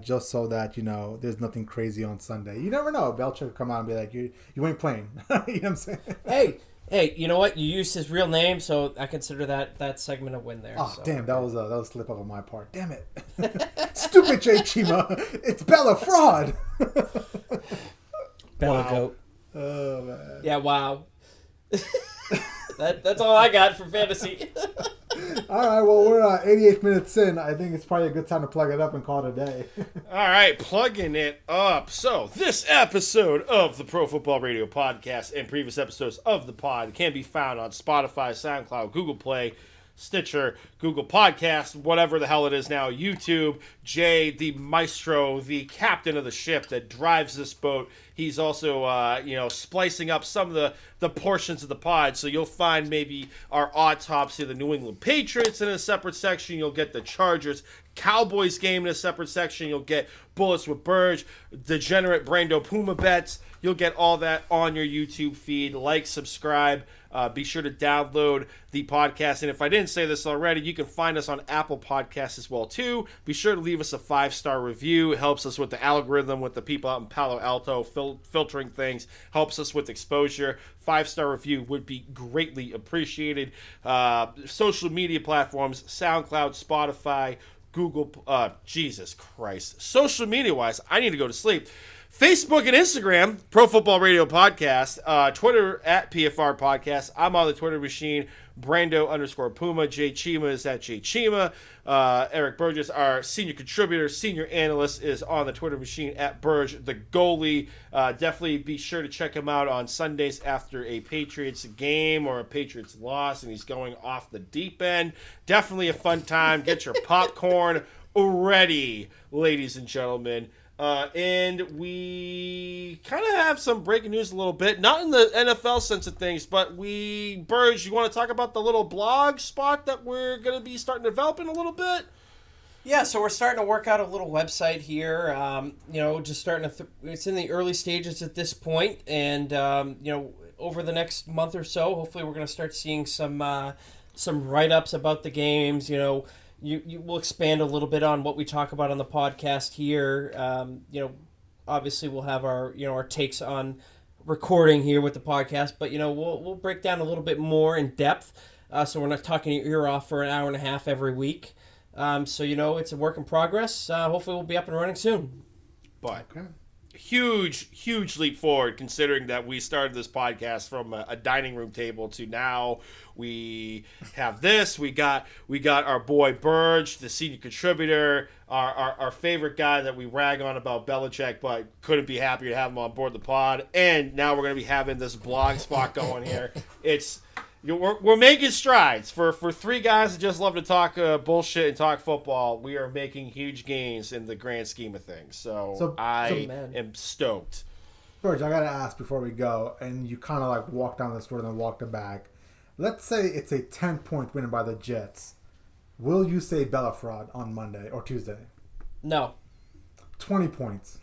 just so that, you know, there's nothing crazy on Sunday. You never know. Belcher will come out and be like, you ain't playing. You know what I'm saying? Hey, you know what? You used his real name, so I consider that segment a win there. Oh, so. Damn, that was a slip up on my part. Damn it. Stupid Jay Shuma. It's Bella Fraud. Bella Goat. Oh, man. Yeah, wow. That's all I got for fantasy. All right, well, we're 88 minutes in. I think it's probably a good time to plug it up and call it a day. All right, plugging it up. So this episode of the Pro Football Radio Podcast and previous episodes of the pod can be found on Spotify, SoundCloud, Google Play, Stitcher, Google Podcasts, whatever the hell it is now, YouTube. Jay, the maestro, the captain of the ship that drives this boat, he's also, you know, splicing up some of the portions of the pod. So you'll find maybe our autopsy of the New England Patriots in a separate section. You'll get the Chargers Cowboys game in a separate section. You'll get Bullets with Burge, Degenerate Brando Puma Bets. You'll get all that on your YouTube feed. Like, subscribe. Be sure to download the podcast. And if I didn't say this already, you can find us on Apple Podcasts as well, too. Be sure to leave us a 5-star review. It helps us with the algorithm, with the people out in Palo Alto filtering things. Helps us with exposure. 5-star review would be greatly appreciated. Social media platforms, SoundCloud, Spotify, Google. Jesus Christ. Social media-wise, I need to go to sleep. Facebook and Instagram, Pro Football Radio Podcast, Twitter at PFR Podcast. I'm on the Twitter machine, Brando_Puma. Jay Shuma is at Jay Shuma. Eric Burgess, our senior contributor, senior analyst, is on the Twitter machine at Burge, the goalie. Definitely be sure to check him out on Sundays after a Patriots game or a Patriots loss, and he's going off the deep end. Definitely a fun time. Get your popcorn ready, ladies and gentlemen. And we kind of have some breaking news a little bit, not in the NFL sense of things, but Burge, you want to talk about the little blog spot that we're going to be starting to develop in a little bit? Yeah, so we're starting to work out a little website here. Just starting to, it's in the early stages at this point, and, over the next month or so, hopefully we're going to start seeing some write-ups about the games, You will expand a little bit on what we talk about on the podcast here. Obviously we'll have our takes on recording here with the podcast, but we'll break down a little bit more in depth. So we're not talking your ear off for an hour and a half every week. So it's a work in progress. Hopefully we'll be up and running soon. But huge leap forward, considering that we started this podcast from a dining room table to now. We have this. We got our boy Burge, the senior contributor, our favorite guy that we rag on about Belichick, but couldn't be happier to have him on board the pod. And now we're going to be having this blog spot going here. We're making strides for three guys that just love to talk bullshit and talk football. We are making huge gains in the grand scheme of things. So I am stoked. Burge, I got to ask before we go, and you kind of like walked down the store and then walked it back. Let's say it's a 10-point win by the Jets. Will you say Bella Fraud on Monday or Tuesday? No. 20 points.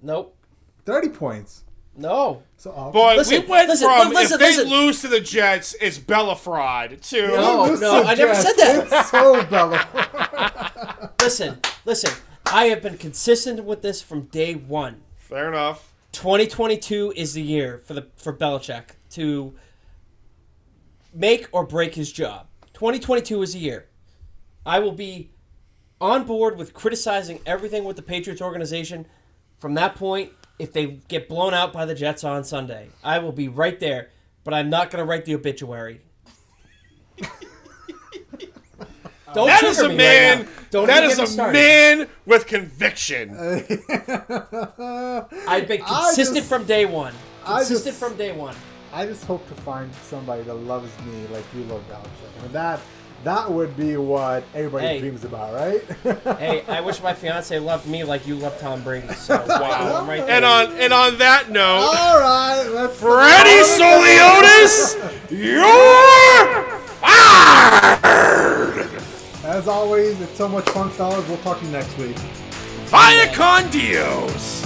Nope. 30 points. No. So, boy, listen, we went from if they lose to the Jets, it's Bella Fraud to... No, I never said that. It's so Bella Fraud. Listen, I have been consistent with this from day one. Fair enough. 2022 is the year for Belichick to... make or break his job. 2022 is a year. I will be on board with criticizing everything with the Patriots organization from that point if they get blown out by the Jets on Sunday. I will be right there, but I'm not going to write the obituary. Don't that is a man. Right Don't that is a started. Man with conviction. I've been consistent from day one. Consistent from day one. I just hope to find somebody that loves me like you love Belichick. I mean, that would be what everybody dreams about, right? Hey, I wish my fiance loved me like you love Tom Brady. So wow, right there. And on that note, all right, let's Freddie Soliotis, you're fired. As always, it's so much fun, fellas. We'll talk to you next week. Via con Dios.